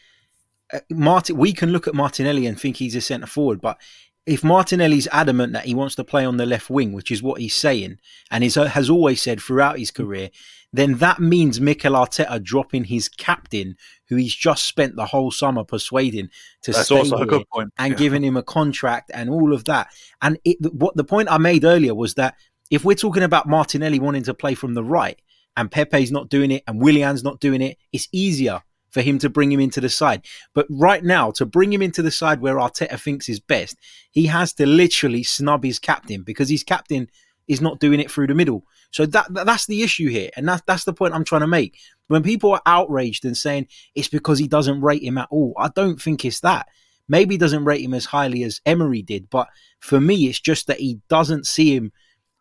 Martin, we can look at Martinelli and think he's a centre forward, but if Martinelli's adamant that he wants to play on the left wing, which is what he's saying, and is, has always said throughout his career, then that means Mikel Arteta dropping his captain, who he's just spent the whole summer persuading to That's stay also here a good point. and yeah. giving him a contract and all of that. And it, what the point I made earlier was that if we're talking about Martinelli wanting to play from the right and Pepe's not doing it and Willian's not doing it, it's easier for him to bring him into the side. But right now, to bring him into the side where Arteta thinks is best, he has to literally snub his captain because his captain is not doing it through the middle. So that, that that's the issue here. And that, that's the point I'm trying to make. When people are outraged and saying it's because he doesn't rate him at all, I don't think it's that. Maybe he doesn't rate him as highly as Emery did. But for me, it's just that he doesn't see him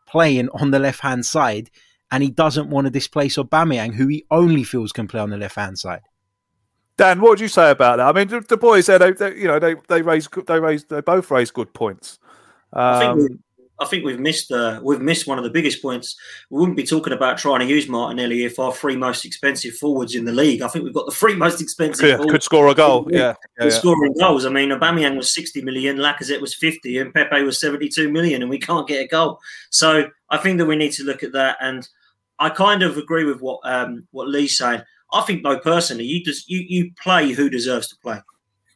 playing on the left-hand side and he doesn't want to displace Aubameyang, who he only feels can play on the left-hand side. Dan, what would you say about that? I mean, the, the boys there, they, they, you know, they they raise they raise they both raise good points. Um, I, think we, I think we've missed uh, we've missed one of the biggest points. We wouldn't be talking about trying to use Martinelli if our three most expensive forwards in the league. I think we've got the three most expensive. Yeah, forwards. Could score a goal. Yeah, yeah, yeah, yeah. Scoring goals. I mean, Aubameyang was sixty million, Lacazette was fifty, and Pepe was seventy-two million, and we can't get a goal. So I think that we need to look at that. And I kind of agree with what um, what Lee's saying. I think, though, personally, you just you, you play who deserves to play.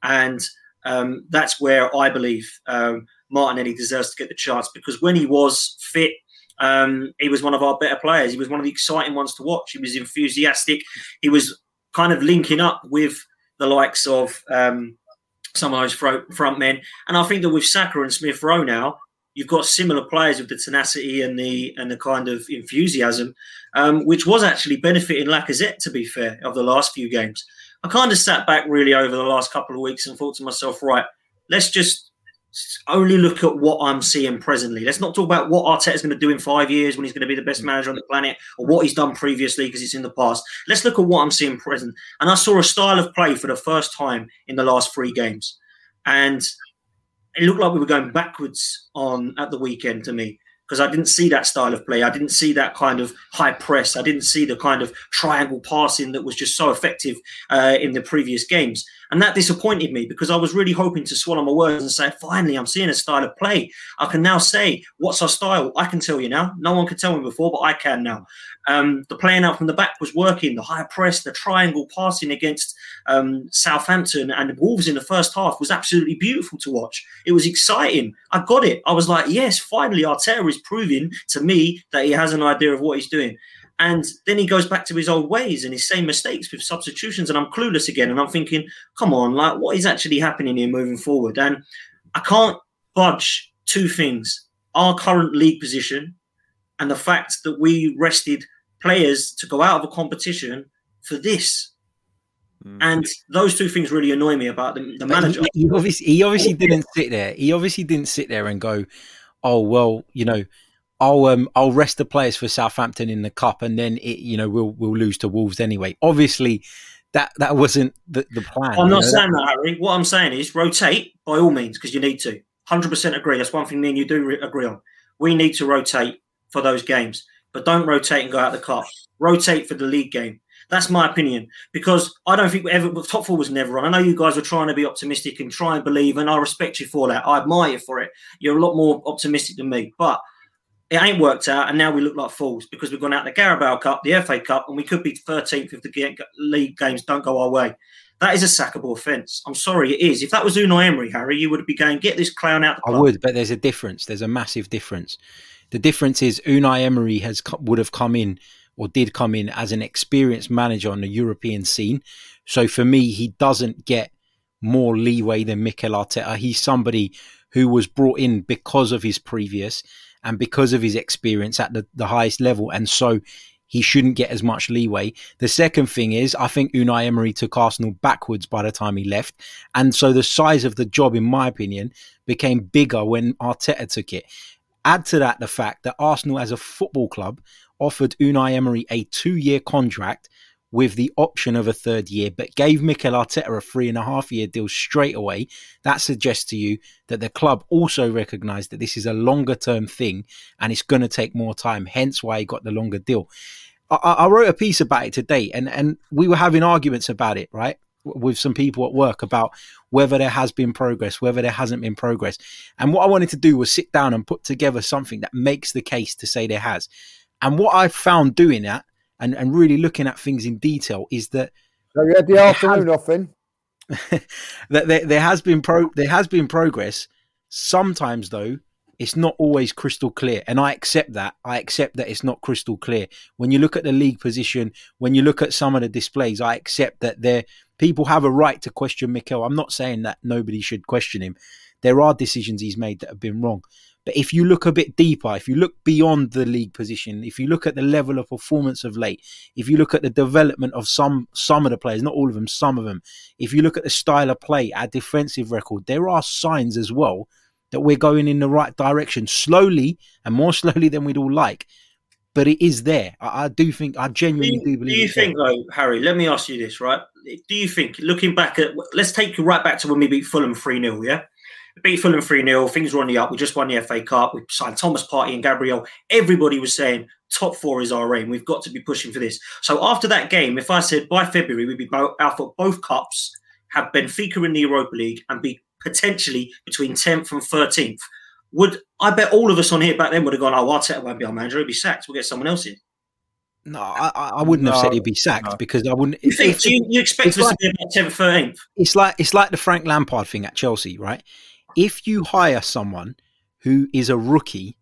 And um, that's where I believe um, Martinelli deserves to get the chance, because when he was fit, um, he was one of our better players. He was one of the exciting ones to watch. He was enthusiastic. He was kind of linking up with the likes of um, some of those front men. And I think that with Saka and Smith-Rowe now, you've got similar players with the tenacity and the and the kind of enthusiasm, um, which was actually benefiting Lacazette, to be fair, of the last few games. I kind of sat back really over the last couple of weeks and thought to myself, right, let's just only look at what I'm seeing presently. Let's not talk about what Arteta's going to do in five years when he's going to be the best manager on the planet or what he's done previously because it's in the past. Let's look at what I'm seeing present. And I saw a style of play for the first time in the last three games. And it looked like we were going backwards on at the weekend to me, because I didn't see that style of play. I didn't see that kind of high press. I didn't see the kind of triangle passing that was just so effective uh, in the previous games. And that disappointed me, because I was really hoping to swallow my words and say, finally, I'm seeing a style of play. I can now say, what's our style? I can tell you now. No one could tell me before, but I can now. Um, the playing out from the back was working. The high press, the triangle passing against um, Southampton and Wolves in the first half was absolutely beautiful to watch. It was exciting. I got it. I was like, yes, finally, Arteta is proving to me that he has an idea of what he's doing. And then he goes back to his old ways and his same mistakes with substitutions, and I'm clueless again. And I'm thinking, come on, like, what is actually happening here moving forward? And I can't budge two things: our current league position and the fact that we rested players to go out of a competition for this. Mm. And those two things really annoy me about the, the manager. He, he obviously, he obviously didn't sit there. He obviously didn't sit there and go, oh, well, you know, I'll um, I'll rest the players for Southampton in the cup, and then it, you know, we'll we'll lose to Wolves anyway. Obviously, that that wasn't the, the plan. I'm not know? saying that, Harry. What I'm saying is rotate by all means, because you need to. one hundred percent agree. That's one thing me and you do re- agree on. We need to rotate for those games, but don't rotate and go out the cup. Rotate for the league game. That's my opinion, because I don't think we ever top four was never on. I know you guys were trying to be optimistic and try and believe, and I respect you for that. I admire you for it. You're a lot more optimistic than me, but it ain't worked out, and now we look like fools because we've gone out the Carabao Cup, the F A Cup, and we could be thirteenth if the league games don't go our way. That is a sackable offence. I'm sorry, it is. If that was Unai Emery, Harry, you would be going, get this clown out the club. I would, but there's a difference. There's a massive difference. The difference is Unai Emery has would have come in or did come in as an experienced manager on the European scene. So for me, he doesn't get more leeway than Mikel Arteta. He's somebody who was brought in because of his previous and because of his experience at the, the highest level. And so he shouldn't get as much leeway. The second thing is, I think Unai Emery took Arsenal backwards by the time he left. And so the size of the job, in my opinion, became bigger when Arteta took it. Add to that the fact that Arsenal as a football club offered Unai Emery a two-year contract with the option of a third year, but gave Mikel Arteta a three and a half year deal straight away. That suggests to you that the club also recognised that this is a longer term thing and it's going to take more time, hence why he got the longer deal. I, I wrote a piece about it today, and, and we were having arguments about it, right, with some people at work about whether there has been progress, whether there hasn't been progress. And what I wanted to do was sit down and put together something that makes the case to say there has. And what I found doing that and, and really looking at things in detail is that... So you had the afternoon off in. that there, there, has been pro, there has been progress. Sometimes, though, it's not always crystal clear. And I accept that. I accept that it's not crystal clear. When you look at the league position, when you look at some of the displays, I accept that there people have a right to question Mikel. I'm not saying that nobody should question him. There are decisions he's made that have been wrong. But if you look a bit deeper, if you look beyond the league position, if you look at the level of performance of late, if you look at the development of some some of the players, not all of them, some of them, if you look at the style of play, our defensive record, there are signs as well that we're going in the right direction, slowly and more slowly than we'd all like. But it is there. I, I do think, I genuinely do, do believe. Do you think, there. though, Harry, let me ask you this, right? Do you think, looking back at, let's take you right back to when we beat Fulham three nil, yeah? Beat Fulham three nil, things were on the up, we just won the F A Cup, we signed Thomas Partey and Gabriel, everybody was saying top four is our aim, we've got to be pushing for this. So after that game, if I said by February we'd be out for both cups, have Benfica in the Europa League and be potentially between tenth and thirteenth, would I bet all of us on here back then would have gone, oh, Arteta won't be our manager, he'll be sacked, we'll get someone else in. No, I, I wouldn't no, have said he'd be sacked no. because I wouldn't. You, think, it, you, you expect us like, to be about tenth, thirteenth? It's like, it's like the Frank Lampard thing at Chelsea, right? If you hire someone who is a rookie,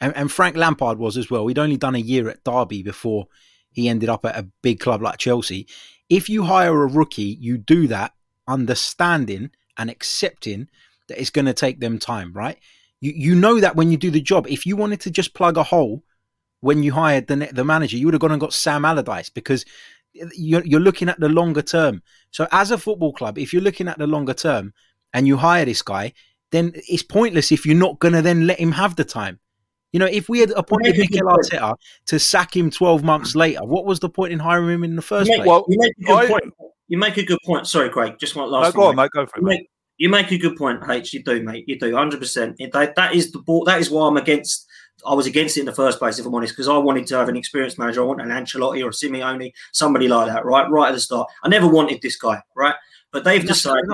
and, and Frank Lampard was as well, he'd only done a year at Derby before he ended up at a big club like Chelsea. If you hire a rookie, you do that understanding and accepting that it's going to take them time, right? You you know that when you do the job. If you wanted to just plug a hole when you hired the the manager, you would have gone and got Sam Allardyce because you're, you're looking at the longer term. So as a football club, if you're looking at the longer term, and you hire this guy, then it's pointless if you're not going to then let him have the time. You know, if we had appointed Mikel Arteta to sack him twelve months later, what was the point in hiring him in the first you make, place? Well, you, make a good I, point. you make a good point. Sorry, Craig, just one last no, go on, mate. Go for it, you, mate. Make, you make a good point, H. You do, mate. You do, one hundred percent. That, that is the ball. That is why I'm against... I was against it in the first place, if I'm honest, because I wanted to have an experienced manager. I wanted an Ancelotti or a Simeone, somebody like that, right? Right at the start. I never wanted this guy, right? But they've That's decided...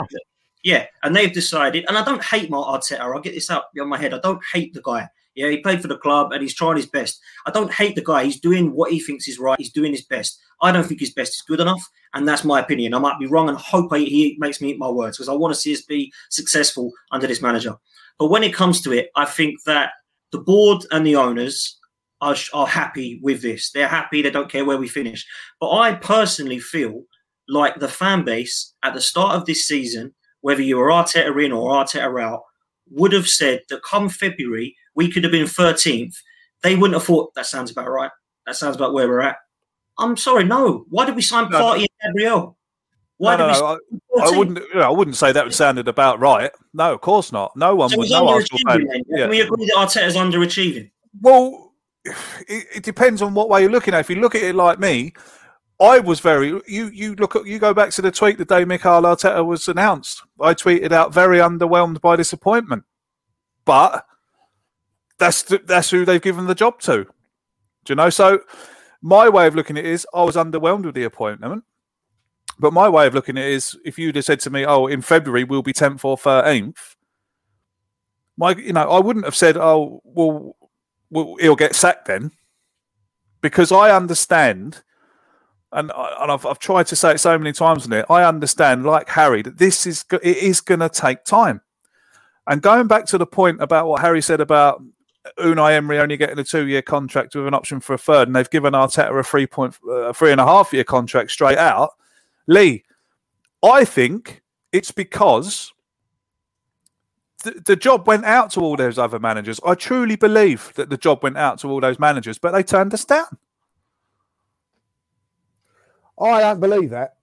Yeah, and they've decided, and I don't hate Mark Arteta. I'll get this up on my head. I don't hate the guy. Yeah, he played for the club and he's trying his best. I don't hate the guy. He's doing what he thinks is right. He's doing his best. I don't think his best is good enough, and that's my opinion. I might be wrong and hope he makes me eat my words because I want to see us be successful under this manager. But when it comes to it, I think that the board and the owners are, are happy with this. They're happy. They don't care where we finish. But I personally feel like the fan base at the start of this season, whether you were Arteta in or Arteta out, would have said that come February, we could have been thirteenth. They wouldn't have thought, that sounds about right. That sounds about where we're at. I'm sorry, no. Why did we sign no, Partey and Gabriel? Why no, did no, we sign I, I, wouldn't, you know, I wouldn't say that sounded about right. No, of course not. No one so would know. Underachieving, then, yeah. Can we agree that Arteta's underachieving? Well, it, it depends on what way you're looking at. If you look at it like me, I was very you. You look at you go back to the tweet the day Mikel Arteta was announced. I tweeted out very underwhelmed by this appointment, but that's th- that's who they've given the job to. Do you know? So my way of looking at it is I was underwhelmed with the appointment, but my way of looking at it is if you'd have said to me, "Oh, in February we'll be tenth or thirteenth," my you know I wouldn't have said, "Oh, well, well he'll get sacked then," because I understand. And and I've I've tried to say it so many times on it. I understand, like Harry, that this is it is going to take time. And going back to the point about what Harry said about Unai Emery only getting a two-year contract with an option for a third, and they've given Arteta a three point uh, three and a half year contract straight out. Lee, I think it's because the, the job went out to all those other managers. I truly believe that the job went out to all those managers, but they turned us down. I don't believe that.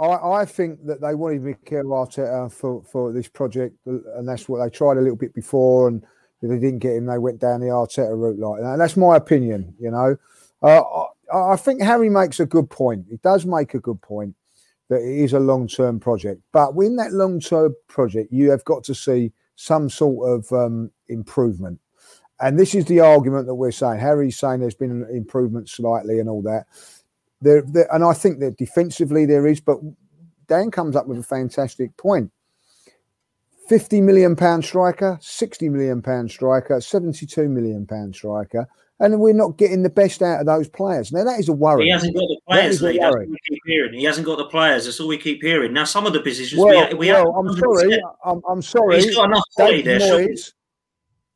I, I think that they wanted Mikel Arteta for, for this project, and that's what they tried a little bit before, and if they didn't get him, they went down the Arteta route like that. And that's my opinion, you know. Uh, I think Harry makes a good point. He does make a good point that it is a long-term project. But in that long-term project, you have got to see some sort of um, improvement. And this is the argument that we're saying. Harry's saying there's been an improvement slightly and all that. There, there, and I think that defensively there is, but Dan comes up with a fantastic point. fifty million pound striker, sixty million pound striker, seventy-two million pound striker, and we're not getting the best out of those players. Now, that is a worry. He hasn't got the players. That is a worry. That's what we keep hearing. He hasn't got the players. That's all we keep hearing. Now, some of the positions... Well, we, we well I'm sorry. I'm, I'm sorry. He's got enough quality there. Moyes,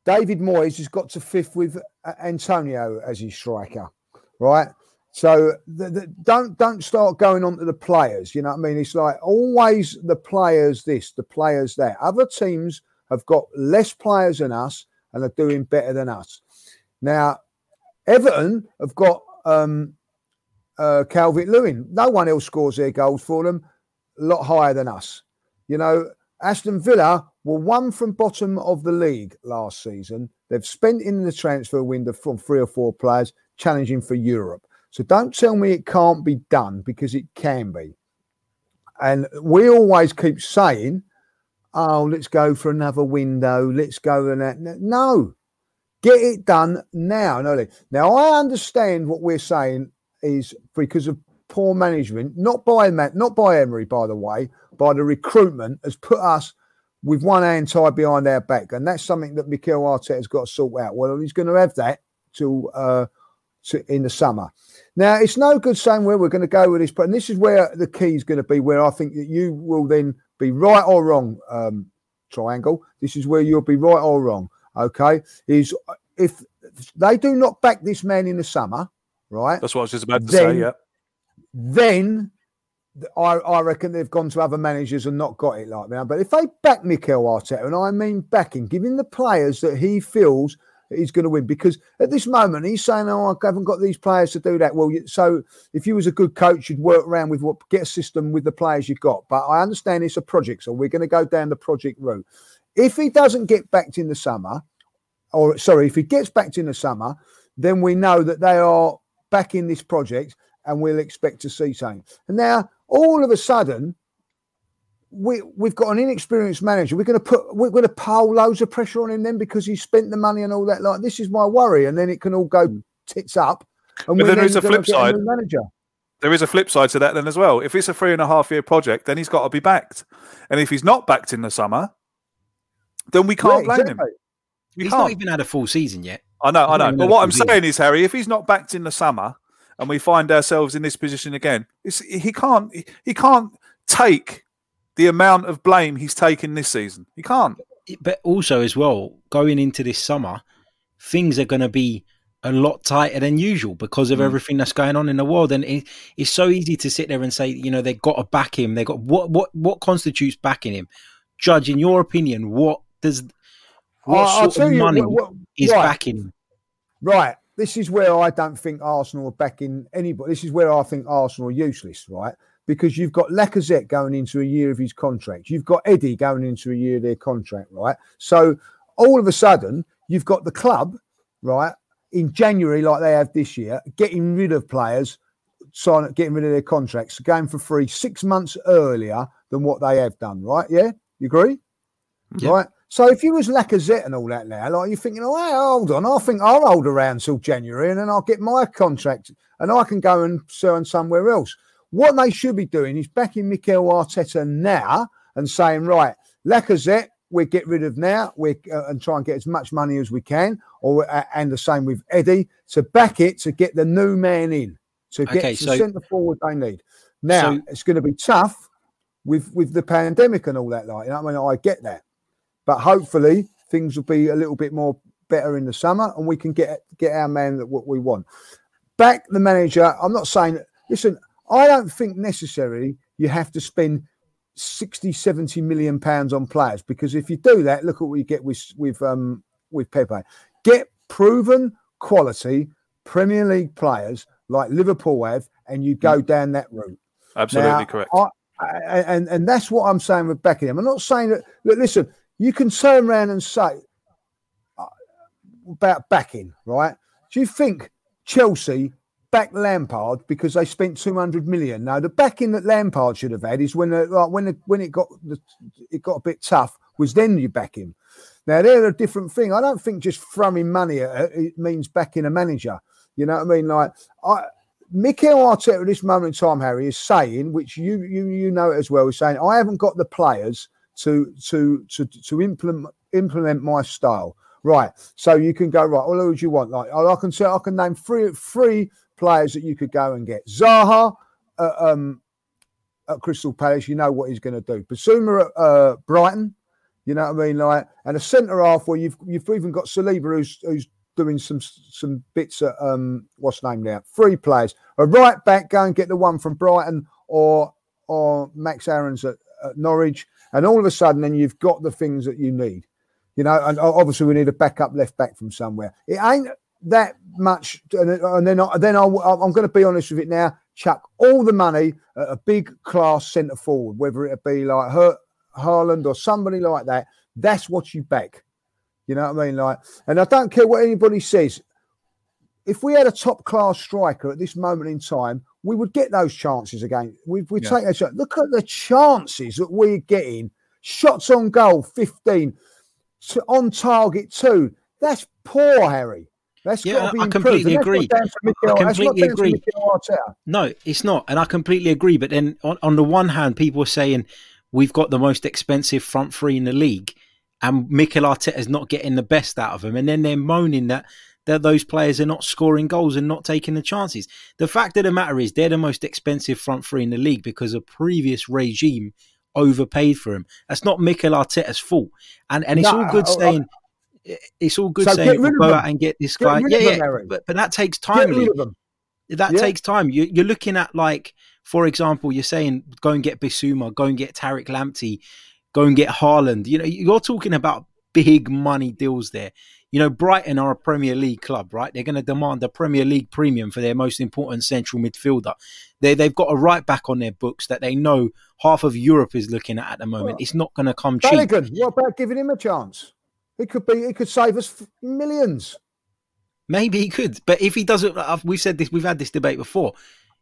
David Moyes has got to fifth with Antonio as his striker, right? So the, the, don't don't start going on to the players. You know what I mean? It's like always the players this, the players that. Other teams have got less players than us and are doing better than us. Now, Everton have got um, uh, Calvert-Lewin. No one else scores their goals for them. A lot higher than us. You know, Aston Villa were one from bottom of the league last season. They've spent in the transfer window from three or four players challenging for Europe. So don't tell me it can't be done, because it can be. And we always keep saying, oh, let's go for another window. Let's go and that. No, get it done now. Now, I understand what we're saying is because of poor management, not by not by Emery, by the way, by the recruitment has put us with one hand tied behind our back. And that's something that Mikel Arteta's got to sort out. Well, he's going to have that till uh, to, in the summer. Now, it's no good saying where we're going to go with this, but and this is where the key is going to be, where I think that you will then be right or wrong, um, Triangle. This is where you'll be right or wrong, okay? Is if they do not back this man in the summer, right? That's what I was just about to then, say, yeah. Then I, I reckon they've gone to other managers and not got it like that. But if they back Mikel Arteta, and I mean backing, giving the players that he feels he's going to win, because at this moment he's saying, oh, I haven't got these players to do that. Well, so if you was a good coach, you'd work around with what, get a system with the players you've got. But I understand it's a project, so we're going to go down the project route. If he doesn't get backed in the summer, or sorry, if he gets backed in the summer, then we know that they are back in this project and we'll expect to see something. And now all of a sudden, We, we've got an inexperienced manager. We're going to put, we're going to pile loads of pressure on him then because he spent the money and all that. Like, this is my worry, and then it can all go tits up. And but then there is a flip side. A there is a flip side to that then as well. If it's a three and a half year project, then he's got to be backed, and if he's not backed in the summer, then we can't yeah, blame exactly. him. We he's can't. Not even had a full season yet. I know, I know. But what I'm season. saying is, Harry, if he's not backed in the summer, and we find ourselves in this position again, it's, he can't. He, he can't take the amount of blame he's taken this season. He can't. But also as well, going into this summer, things are going to be a lot tighter than usual because of mm. everything that's going on in the world. And it, it's so easy to sit there and say, you know, they've got to back him. They got what, what, what constitutes backing him? Judge, in your opinion, what does what I'll sort of money what, what, is right. backing him? Right. This is where I don't think Arsenal are backing anybody. This is where I think Arsenal are useless, right? Because you've got Lacazette going into a year of his contract. You've got Eddie going into a year of their contract, right? So all of a sudden, you've got the club, right, in January, like they have this year, getting rid of players, signing, getting rid of their contracts, going for free six months earlier than what they have done, right? Yeah? You agree? Yeah. Right? So if you was Lacazette and all that now, like you're thinking, oh, hey, hold on, I think I'll hold around till January and then I'll get my contract and I can go and sign somewhere else. What they should be doing is backing Mikel Arteta now and saying, right, Lacazette, we get rid of now we uh, and try and get as much money as we can, or uh, and the same with Eddie, to back it, to get the new man in, to get okay, to so, centre forward they need. Now, so, it's going to be tough with, with the pandemic and all that. Like, you know what I mean? I get that. But hopefully things will be a little bit more better in the summer and we can get get our man that what we want. Back the manager. I'm not saying... Listen... I don't think necessarily you have to spend sixty, seventy million pounds on players, because if you do that, look at what you get with with um, with Pepe. Get proven quality Premier League players like Liverpool have, and you go down that route. Absolutely now, correct. I, I, and and that's what I'm saying with backing him. I'm not saying that. Look, listen, you can turn around and say about backing, right? Do you think Chelsea back Lampard because they spent two hundred million. Now, the backing that Lampard should have had is when the, like when the, when it got the, it got a bit tough, was then you back him. Now, they're a different thing. I don't think just throwing money at it means backing a manager. You know what I mean? Like, I, Mikel Arteta at this moment in time, Harry, is saying, which you you you know it as well, is saying, I haven't got the players to to to to implement implement my style. Right. So you can go, right, well, who do you want? Like, I can say, I can name three three players that you could go and get. Zaha uh, um, at Crystal Palace, you know what he's going to do. Bissouma at uh, Brighton, you know what I mean? Like, and a centre half where you've you've even got Saliba, who's who's doing some some bits at um what's named now. Three players. A right back, go and get the one from Brighton or or Max Aaron's at, at Norwich, and all of a sudden then you've got the things that you need. You know, and obviously we need a backup left back from somewhere. It ain't that much. And then, I, then I, I'm going to be honest with it now. Chuck all the money at a big class centre forward, whether it be like her, Haaland or somebody like that. That's what you back. You know what I mean? Like, and I don't care what anybody says. If we had a top class striker at this moment in time, we would get those chances again. We we yeah. take that shot. Look at the chances that we're getting. Shots on goal, fifteen. To on target too. That's poor, Harry. That's yeah, got to be I completely agree. Mikel, I completely agree. No, it's not, and I completely agree. But then, on, on the one hand, people are saying we've got the most expensive front three in the league, and Mikel Arteta's not getting the best out of them. And then they're moaning that that those players are not scoring goals and not taking the chances. The fact of the matter is, they're the most expensive front three in the league because a previous regime overpaid for him. That's not Mikel Arteta's fault, and and it's no, all good saying I, I, it's all good so saying we'll go out and get this get guy. Yeah, yeah, but, but that takes time. That yeah. takes time. You, you're looking at, like, for example, you're saying go and get Bissouma, go and get Tariq Lamptey, go and get Haaland. You know, you're talking about big money deals there. You know, Brighton are a Premier League club, right? They're going to demand a Premier League premium for their most important central midfielder. They, they've got a right-back on their books that they know half of Europe is looking at at the moment. It's not going to come cheap. What about giving him a chance? It could be. It could save us millions. Maybe he could. But if he doesn't, we've said this, we've had this debate before.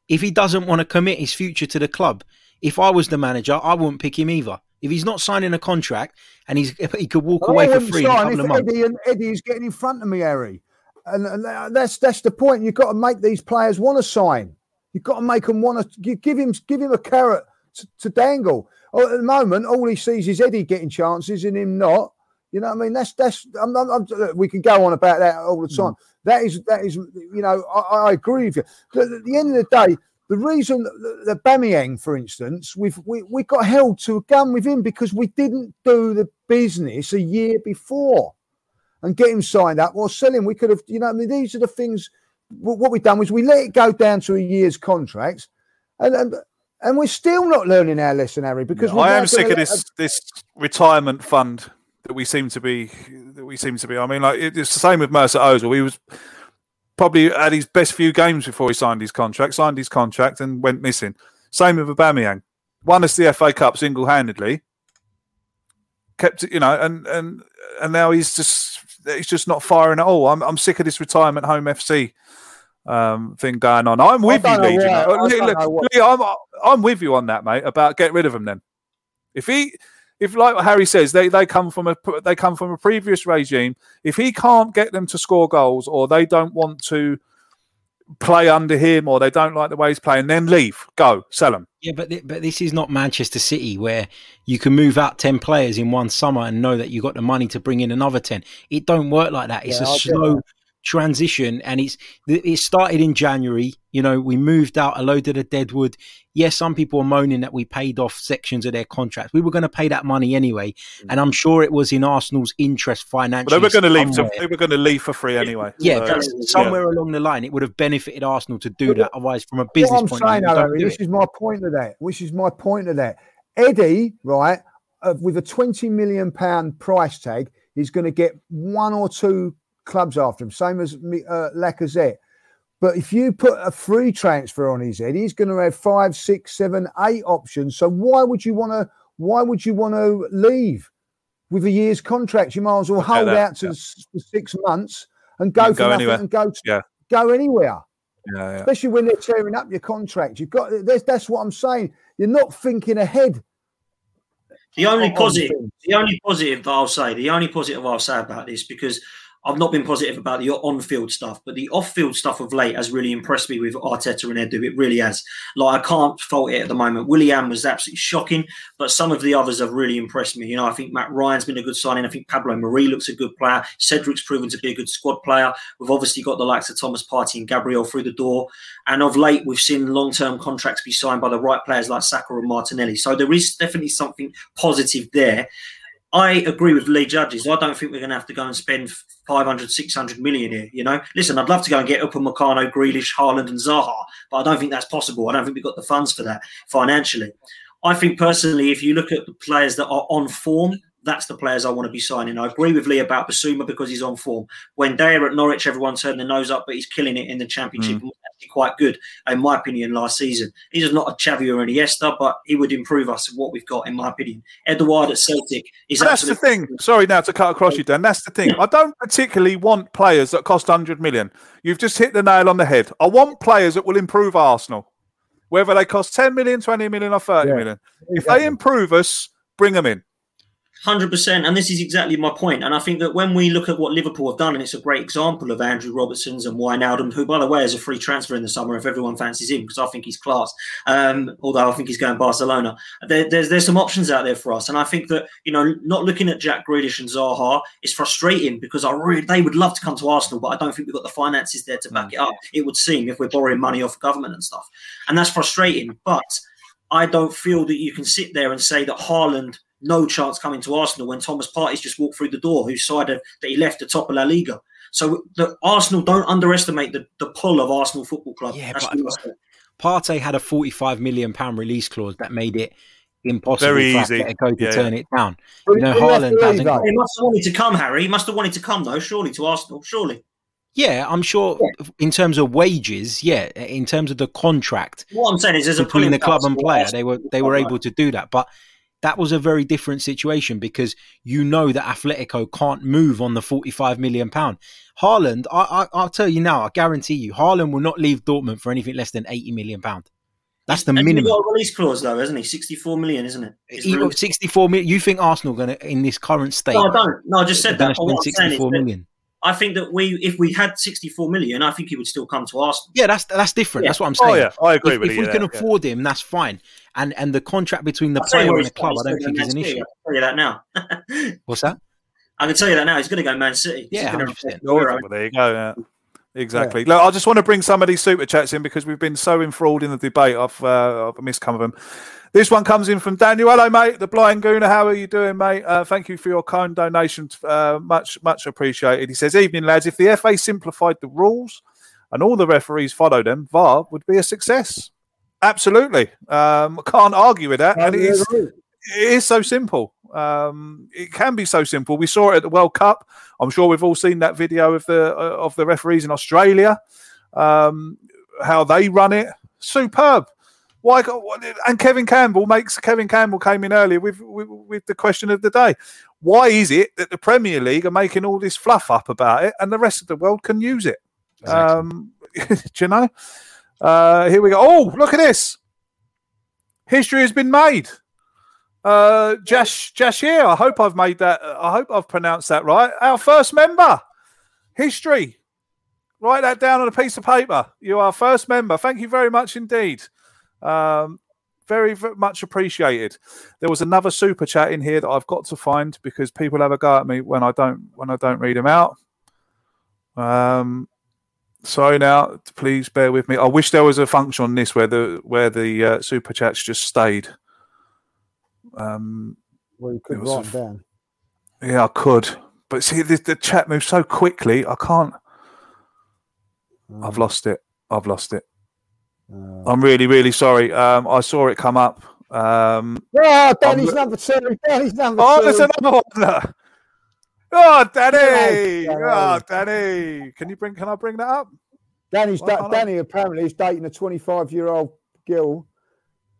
If he doesn't want to commit his future to the club, if I was the manager, I wouldn't pick him either. If he's not signing a contract and he's he could walk well, away for free in a couple of months. Eddie and Eddie's getting in front of me, Harry. And, and that's that's the point. You've got to make these players want to sign. You've got to make them want to. You give him give him a carrot to, to dangle. Oh, at the moment, all he sees is Eddie getting chances and him not. You know what I mean? That's that's. I'm, I'm, I'm, we can go on about that all the time. Mm. That is that is. You know, I, I agree with you. But at the end of the day, the reason that Aubameyang, for instance, we've, we we got held to a gun with him because we didn't do the business a year before and get him signed up or sell him. We could have, you know, I mean, these are the things. What we've done was we let it go down to a year's contract, and and, and we're still not learning our lesson, Harry. Because no, I am sick of this a... this retirement fund that we seem to be that we seem to be. I mean, like, it's the same with Mesut Ozil. He was probably had his best few games before he signed his contract, signed his contract and went missing. Same with Aubameyang. Won us the F A Cup single-handedly. Kept it, you know, and and and now he's just he's just not firing at all. I'm I'm sick of this retirement home F C um, thing going on. I'm with you, Lee. I'm I'm with you on that, mate. About get rid of him then. If he, if like Harry says, they they come from a they come from a previous regime. If he can't get them to score goals, or they don't want to play under him, or they don't like the way he's playing, then leave, go, sell them. Yeah, but th- but this is not Manchester City where you can move out ten players in one summer and know that you got the money to bring in another ten. It don't work like that. It's yeah, a I'll slow transition, and it's it started in January. You know, we moved out a load of the deadwood. Yes, some people are moaning that we paid off sections of their contracts. We were going to pay that money anyway, and I'm sure it was in Arsenal's interest financially. But they were going to leave. To, they were going to leave for free anyway. Yeah, so, somewhere yeah. along the line, it would have benefited Arsenal to do that. Otherwise, from a business what I'm point saying, of view, this it. is my point of that. Which is my point of that. Eddie, right, uh, with a twenty million pounds price tag, is going to get one or two clubs after him, same as uh, Lacazette. But if you put a free transfer on his head, he's going to have five, six, seven, eight options. So why would you want to? Why would you want to leave with a year's contract? You might as well hold yeah, that, out to yeah. six months and go and for go nothing anywhere. and go to, yeah. go anywhere. yeah, yeah. especially when they're tearing up your contract. You've got that's, that's what I'm saying. You're not thinking ahead. The only positive, the only positive that I'll say, the only positive I'll say about this, because I've not been positive about the on-field stuff, but the off-field stuff of late has really impressed me with Arteta and Edu. It really has. Like, I can't fault it at the moment. Willian was absolutely shocking, but some of the others have really impressed me. You know, I think Matt Ryan's been a good signing. I think Pablo Marie looks a good player. Cedric's proven to be a good squad player. We've obviously got the likes of Thomas Partey and Gabriel through the door. And of late, we've seen long-term contracts be signed by the right players like Saka and Martinelli. So there is definitely something positive there. I agree with Lee Judges. I don't think we're going to have to go and spend five hundred, six hundred million here, you know. Listen, I'd love to go and get Upamecano, Grealish, Haaland and Zaha, but I don't think that's possible. I don't think we've got the funds for that financially. I think personally, if you look at the players that are on form, that's the players I want to be signing. I agree with Lee about Bissouma because he's on form. When they're at Norwich, everyone's turned their nose up, but he's killing it in the Championship. Mm. And actually quite good, in my opinion, last season. He's not a Xavi or an Iniesta, but he would improve us what we've got, in my opinion. Edouard at Celtic is that's absolutely... That's the thing. Sorry now to cut across you, Dan. That's the thing. I don't particularly want players that cost one hundred million. You've just hit the nail on the head. I want players that will improve Arsenal, whether they cost ten million, twenty million or thirty yeah. million. If exactly. they improve us, bring them in. one hundred percent, and this is exactly my point. And I think that when we look at what Liverpool have done, and it's a great example of Andrew Robertson's and Wijnaldum, who, by the way, is a free transfer in the summer if everyone fancies him, because I think he's class, um, although I think he's going Barcelona. There, there's there's some options out there for us. And I think that, you know, not looking at Jack Grealish and Zaha is frustrating because I really, they would love to come to Arsenal, but I don't think we've got the finances there to back it up, it would seem, if we're borrowing money off government and stuff. And that's frustrating. But I don't feel that you can sit there and say that Haaland... no chance coming to Arsenal when Thomas Partey's just walked through the door, whose side of, that he left the top of La Liga. So the Arsenal don't underestimate the, the pull of Arsenal Football Club. Yeah, but Partey had a forty-five million pounds release clause that made it impossible Very for easy. Go to yeah. turn it down. You know, Haaland doesn't. Go. He must have wanted to come, Harry. He must have wanted to come, though, surely, to Arsenal, surely. Yeah, I'm sure yeah. in terms of wages, yeah, in terms of the contract. What I'm saying is there's a pull in the club and player. They were, they were able to do that, but... that was a very different situation because you know that Atletico can't move on the forty-five million pounds. Haaland, I, I, I'll tell you now, I guarantee you, Haaland will not leave Dortmund for anything less than eighty million pounds. That's the and minimum. He's got a release clause though, hasn't he? sixty-four million pounds, isn't it? He, sixty-four million pounds. You think Arsenal going to, in this current state... No, I don't. No, I just said that. sixty-four million pounds. I think that we, if we had sixty-four million, I think he would still come to Arsenal. Yeah, that's that's different. Yeah. That's what I'm saying. Oh yeah, I agree if, with if you. If we can that, afford yeah. him, that's fine. And and the contract between the I'll player and the club, I don't think is an issue. I can tell you that now. What's that? I can tell you that now. He's going to go Man City. Yeah, one hundred percent. Well, there you go. Yeah. Exactly. Yeah. Look, I just want to bring some of these super chats in because we've been so enthralled in the debate. I've uh, I've missed some of them. This one comes in from Daniel. Hello, mate. The Blind Gooner. How are you doing, mate? Uh, thank you for your kind donation. Uh, much, much appreciated. He says, evening, lads. If the F A simplified the rules and all the referees followed them, V A R would be a success. Absolutely. Um, can't argue with that. And it is, it is so simple. Um, it can be so simple. We saw it at the World Cup. I'm sure we've all seen that video of the, uh, of the referees in Australia, um, how they run it. Superb. Why? And Kevin Campbell makes Kevin Campbell came in earlier with, with with the question of the day. Why is it that the Premier League are making all this fluff up about it, and the rest of the world can use it? Exactly. Um, do you know? Uh, here we go. Oh, look at this! History has been made. Uh, Jash Jashir, I hope I've made that. I hope I've pronounced that right. Our first member, history. Write that down on a piece of paper. You are first member. Thank you very much indeed. Um, very, very much appreciated. There was another super chat in here that I've got to find because people have a go at me when I don't when I don't read them out. Um, so now please bear with me. I wish there was a function on this where the where the uh, super chats just stayed. Um, well, you could write them down. Yeah, I could, but see, the, the chat moves so quickly. I can't. Um, I've lost it. I've lost it. Uh, I'm really, really sorry. Um, I saw it come up. Um, oh, Danny's I'm... number two. Danny's number oh, two. Oh, there's another one. Oh, Danny. Oh, Danny. Can you bring? Can I bring that up? Danny's da- I... Danny apparently is dating a twenty-five-year-old girl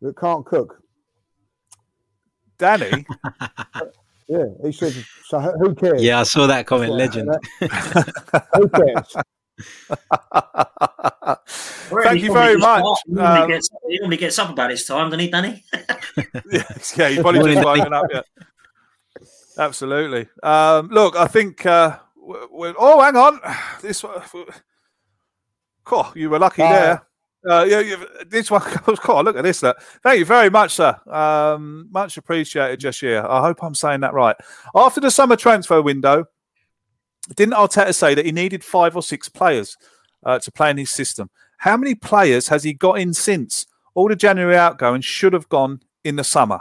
that can't cook. Danny. Yeah, he said. So who cares? Yeah, I saw that comment. Legend. Who cares? Thank you very much. He normally, um, gets, he normally gets up about his time, doesn't he, Danny? yeah, yeah, he's probably just lining up. Yeah, absolutely. Um, look, I think. Uh, we're, we're, oh, hang on. This one. Cool, you were lucky uh, there. Uh, you, you, this one. Cool, look at this. Look. Thank you very much, sir. Um, much appreciated, Jashir. I hope I'm saying that right. After the summer transfer window, didn't Arteta say that he needed five or six players uh, to play in his system? How many players has he got in since? All the January outgoing should have gone in the summer.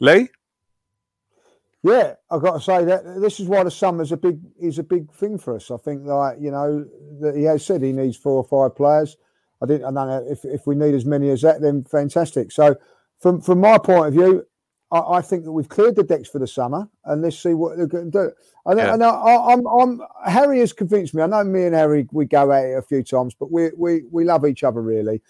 Lee? Yeah, I've got to say that this is why the summer is a big is a big thing for us. I think like you know that he has said he needs four or five players. I didn't. I don't know if if we need as many as that, then fantastic. So from from my point of view, I, I think that we've cleared the decks for the summer, and let's see what they're going to do. And, yeah. and I, I'm I'm Harry has convinced me. I know me and Harry we go at it a few times, but we we we love each other really.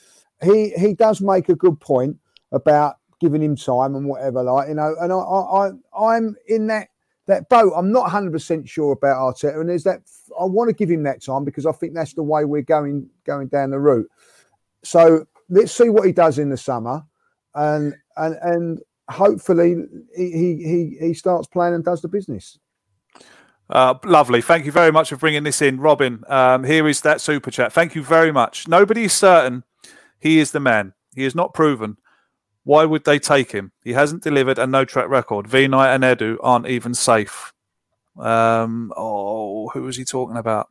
He he does make a good point about giving him time and whatever, like, you know, and I, I, I, I'm in that, that boat. I'm not one hundred percent sure about Arteta, and there's that, I want to give him that time because I think that's the way we're going going down the route. So let's see what he does in the summer, and and and hopefully he he he, he starts playing and does the business. Uh, lovely. Thank you very much for bringing this in, Robin. Um, here is that super chat. Thank you very much. Nobody is certain he is the man. He is not proven. Why would they take him? He hasn't delivered a no track record. Vinay and Edu aren't even safe. Um, oh, who was he talking about?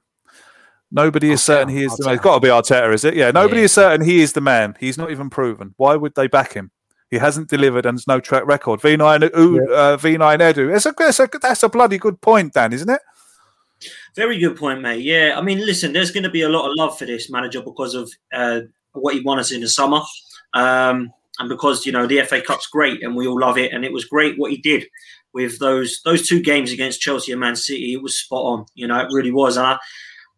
Nobody is certain he is the man. It's got to be Arteta, is it? Yeah, nobody yeah. is certain he is the man. He's not even proven. Why would they back him? He hasn't delivered and there's no track record. Vinay and, yeah. uh, Vinay and Edu. It's a, it's a, that's a bloody good point, Dan, isn't it? Very good point, mate. Yeah, I mean, listen, there's going to be a lot of love for this manager because of uh, what he won us in the summer. Um And because, you know, the F A Cup's great and we all love it. And it was great what he did with those those two games against Chelsea and Man City. It was spot on. You know, it really was. And I,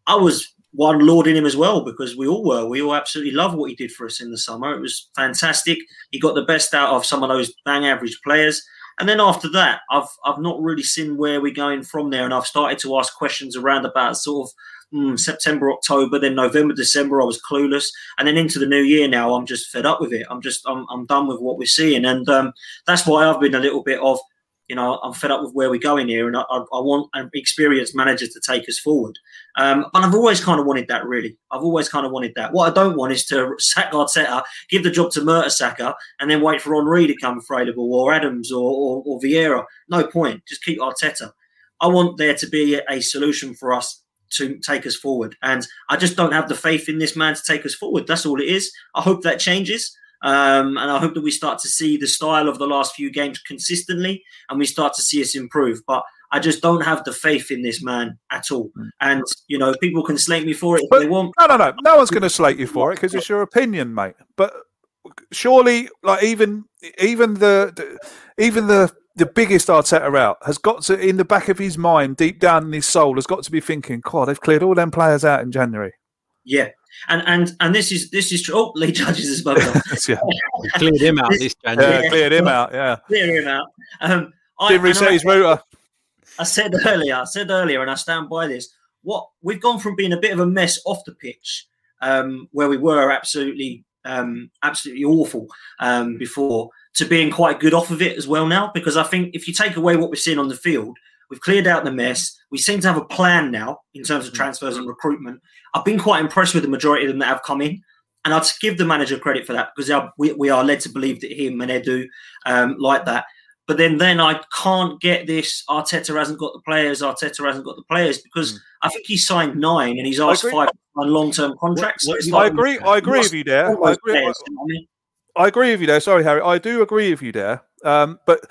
I was one lauding him as well because we all were. We all absolutely loved what he did for us in the summer. It was fantastic. He got the best out of some of those bang average players. And then after that, I've I've not really seen where we're going from there. And I've started to ask questions around about sort of mm, September, October, then November, December. I was clueless. And then into the new year now, I'm just fed up with it. I'm just I'm I'm done with what we're seeing. And um, that's why I've been a little bit of, you know, I'm fed up with where we're going here. And I, I, I want an experienced manager to take us forward. Um, but I've always kind of wanted that, really. I've always kind of wanted that. What I don't want is to sack Arteta, give the job to Mertesacker, and then wait for Henry to come available or Adams or, or, or Vieira. No point. Just keep Arteta. I want there to be a solution for us to take us forward. And I just don't have the faith in this man to take us forward. That's all it is. I hope that changes. Um, and I hope that we start to see the style of the last few games consistently and we start to see us improve. But I just don't have the faith in this man at all. And, you know, people can slate me for it if but, they want. No, no, no. No one's going to slate you for it because it's your opinion, mate. But surely, like, even even the, the even the the biggest Arteta out has got to, in the back of his mind, deep down in his soul, has got to be thinking, God, they've cleared all them players out in January. Yeah. And and and this is this is true. Oh, Lee Judges is above us. yeah. Cleared him out this January. Yeah, cleared him out. Yeah, cleared him out. Um, I, Did reset his router. I said earlier, I said earlier, and I stand by this. What we've gone from being a bit of a mess off the pitch, um, where we were absolutely, um, absolutely awful um, before, to being quite good off of it as well now. Because I think if you take away what we're seeing on the field, we've cleared out the mess. We seem to have a plan now in terms of transfers and recruitment. I've been quite impressed with the majority of them that have come in. And I'd give the manager credit for that because are, we, we are led to believe that him and Edu um, like that. But then then I can't get this, Arteta hasn't got the players, Arteta hasn't got the players, because mm. I think he signed nine and he's asked five on long-term contracts. What, what, so I, like, agree, I agree with you there. I agree, players, I, you know? I agree with you there. Sorry, Harry. I do agree with you there. Um, but...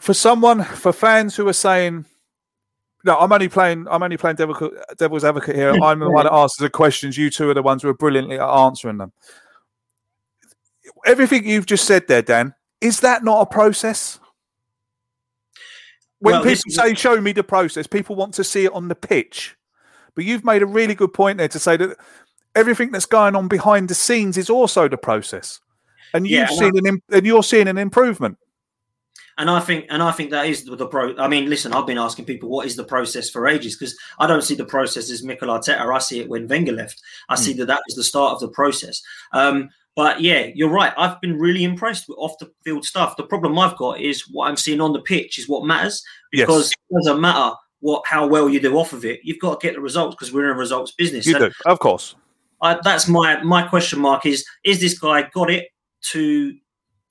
For someone, for fans who are saying, "No, I'm only playing. I'm only playing devil, devil's advocate here. I'm the one that asks the questions. You two are the ones who are brilliantly at answering them." Everything you've just said there, Dan, is that not a process? When well, people say, "Show me the process," people want to see it on the pitch. But you've made a really good point there to say that everything that's going on behind the scenes is also the process, and you've yeah, seen well, an, and you're seeing an improvement. And I think, and I think that is the, the pro. I mean, listen, I've been asking people what is the process for ages, because I don't see the process as Mikel Arteta. I see it when Wenger left. I mm. see that that was the start of the process. Um, but yeah, you're right. I've been really impressed with off the field stuff. The problem I've got is what I'm seeing on the pitch is what matters, because yes. it doesn't matter what how well you do off of it. You've got to get the results, because we're in a results business. You and do, of course. I, that's my my question mark is is this guy got it to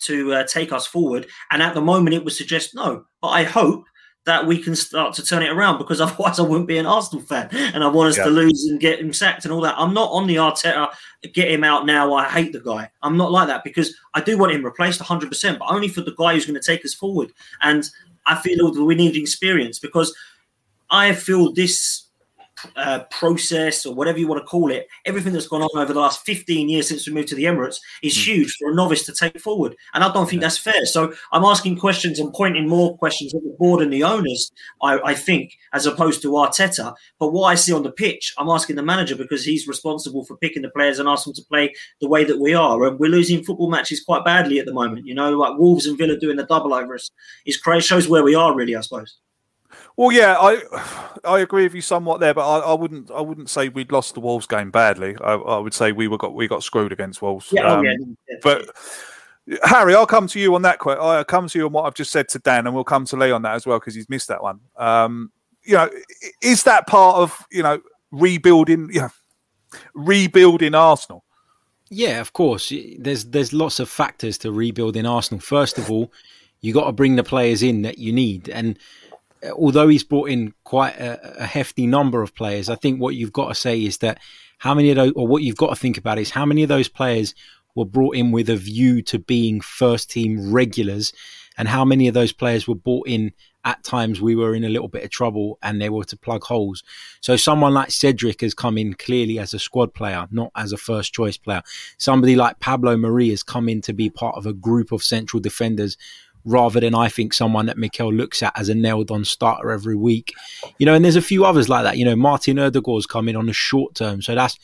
to uh, take us forward? And at the moment, it would suggest no. But I hope that we can start to turn it around, because otherwise I wouldn't be an Arsenal fan, and I want us yeah. to lose and get him sacked and all that. I'm not on the Arteta, get him out now, I hate the guy. I'm not like that, because I do want him replaced one hundred percent, but only for the guy who's going to take us forward. And I feel that we need experience, because I feel this uh, process, or whatever you want to call it, everything that's gone on over the last fifteen years since we moved to the Emirates is mm. huge for a novice to take forward. And I don't think yeah. that's fair. So I'm asking questions and pointing more questions at the board and the owners, I, I think, as opposed to Arteta. But what I see on the pitch, I'm asking the manager, because he's responsible for picking the players and asking them to play the way that we are. And we're losing football matches quite badly at the moment. You know, like Wolves and Villa doing the double over us is crazy. Shows where we are, really, I suppose. Well, yeah, I I agree with you somewhat there, but I, I wouldn't I wouldn't say we'd lost the Wolves game badly. I, I would say we were got we got screwed against Wolves. Yeah, um, yeah, yeah. But Harry, I'll come to you on that. I'll come to you on what I've just said to Dan, and we'll come to Lee on that as well, because he's missed that one. Um, you know, is that part of you know rebuilding? You know, rebuilding Arsenal. Yeah, of course. There's there's lots of factors to rebuilding Arsenal. First of all, you got to bring the players in that you need, and although he's brought in quite a, a hefty number of players, I think what you've got to say is that how many of those, or what you've got to think about is how many of those players were brought in with a view to being first team regulars, and how many of those players were brought in at times we were in a little bit of trouble and they were to plug holes. So someone like Cedric has come in clearly as a squad player, not as a first choice player. Somebody like Pablo Mari has come in to be part of a group of central defenders, rather than, I think, someone that Mikel looks at as a nailed-on starter every week. You know, and there's a few others like that. You know, Martin Ødegaard's come in on a short term, so that's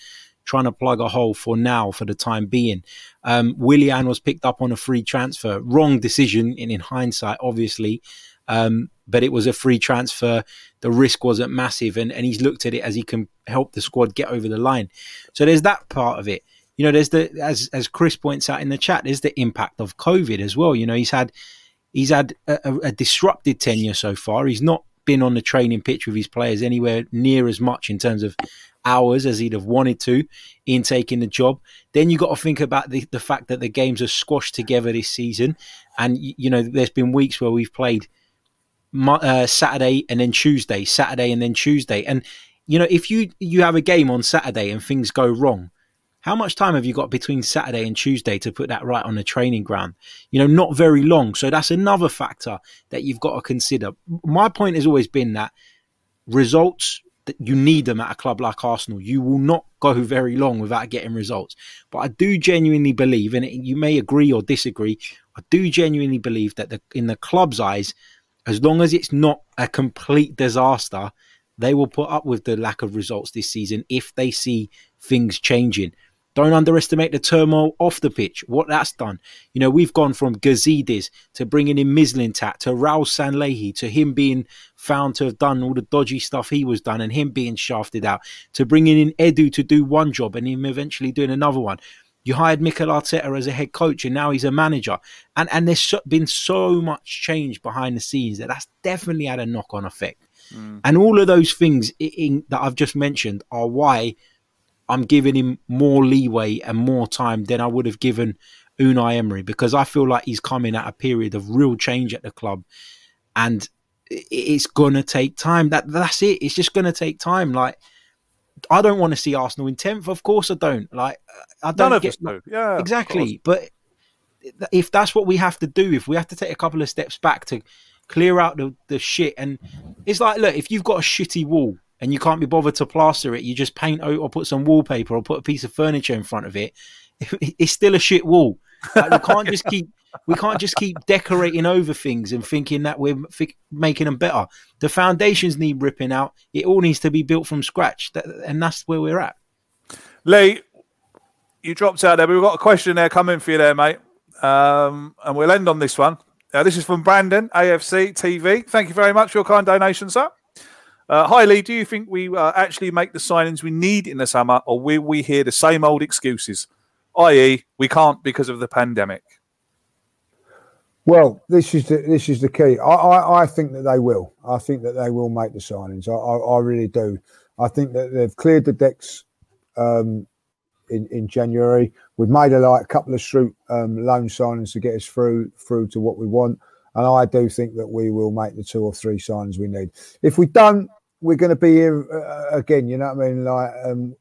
trying to plug a hole for now, for the time being. Um, Willian was picked up on a free transfer. Wrong decision, in, in hindsight, obviously, um, but it was a free transfer. The risk wasn't massive, and, and he's looked at it as he can help the squad get over the line. So there's that part of it. You know, there's the, as as Chris points out in the chat, there's the impact of COVID as well. You know, he's had... He's had a, a disrupted tenure so far. He's not been on the training pitch with his players anywhere near as much in terms of hours as he'd have wanted to in taking the job. Then you've got to think about the, the fact that the games are squashed together this season. And, you know, there's been weeks where we've played uh, Saturday and then Tuesday, Saturday and then Tuesday. And, you know, if you, you have a game on Saturday and things go wrong, how much time have you got between Saturday and Tuesday to put that right on the training ground? You know, not very long. So that's another factor that you've got to consider. My point has always been that results, that you need them at a club like Arsenal. You will not go very long without getting results. But I do genuinely believe, and you may agree or disagree, I do genuinely believe that the, in the club's eyes, as long as it's not a complete disaster, they will put up with the lack of results this season if they see things changing. Don't underestimate the turmoil off the pitch, what that's done. You know, we've gone from Gazidis to bringing in Mislintat to Raul Sanlehi to him being found to have done all the dodgy stuff he was done and him being shafted out, to bringing in Edu to do one job and him eventually doing another one. You hired Mikel Arteta as a head coach and now he's a manager. And, and there's been so much change behind the scenes that that's definitely had a knock-on effect. Mm. And all of those things in, that I've just mentioned are why I'm giving him more leeway and more time than I would have given Unai Emery, because I feel like he's coming at a period of real change at the club, and it's going to take time. That that's it. It's just going to take time. Like, I don't want to see Arsenal in tenth. Of course, I don't. Like, I don't. None of us do. Yeah, exactly. But if that's what we have to do, if we have to take a couple of steps back to clear out the, the shit, and it's like, look, if you've got a shitty wall and you can't be bothered to plaster it, you just paint or put some wallpaper or put a piece of furniture in front of it, it's still a shit wall. Like, we can't just keep we can't just keep decorating over things and thinking that we're f- making them better. The foundations need ripping out. It all needs to be built from scratch, that, and that's where we're at. Lee, you dropped out there, but we've got a question there coming for you there, mate. Um, and we'll end on this one. Now, this is from Brandon, A F C T V. Thank you very much for your kind donation, sir. Uh, hi, Lee. Do you think we uh, actually make the signings we need in the summer, or will we hear the same old excuses, that is we can't because of the pandemic? Well, this is the, this is the key. I, I, I think that they will. I think that they will make the signings. I, I, I really do. I think that they've cleared the decks um, in, in January. We've made a like a couple of shrewd um, loan signings to get us through through to what we want. And I do think that we will make the two or three signings we need. If we don't, we're going to be here uh, again. You know what I mean? Like um,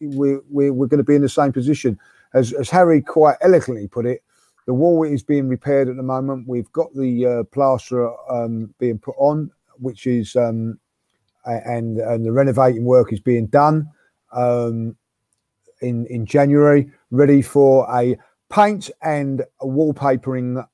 we, we we're going to be in the same position. As as Harry quite eloquently put it, the wall is being repaired at the moment. We've got the uh, plaster um, being put on, which is um, and and the renovating work is being done um, in in January, ready for a paint and a wallpapering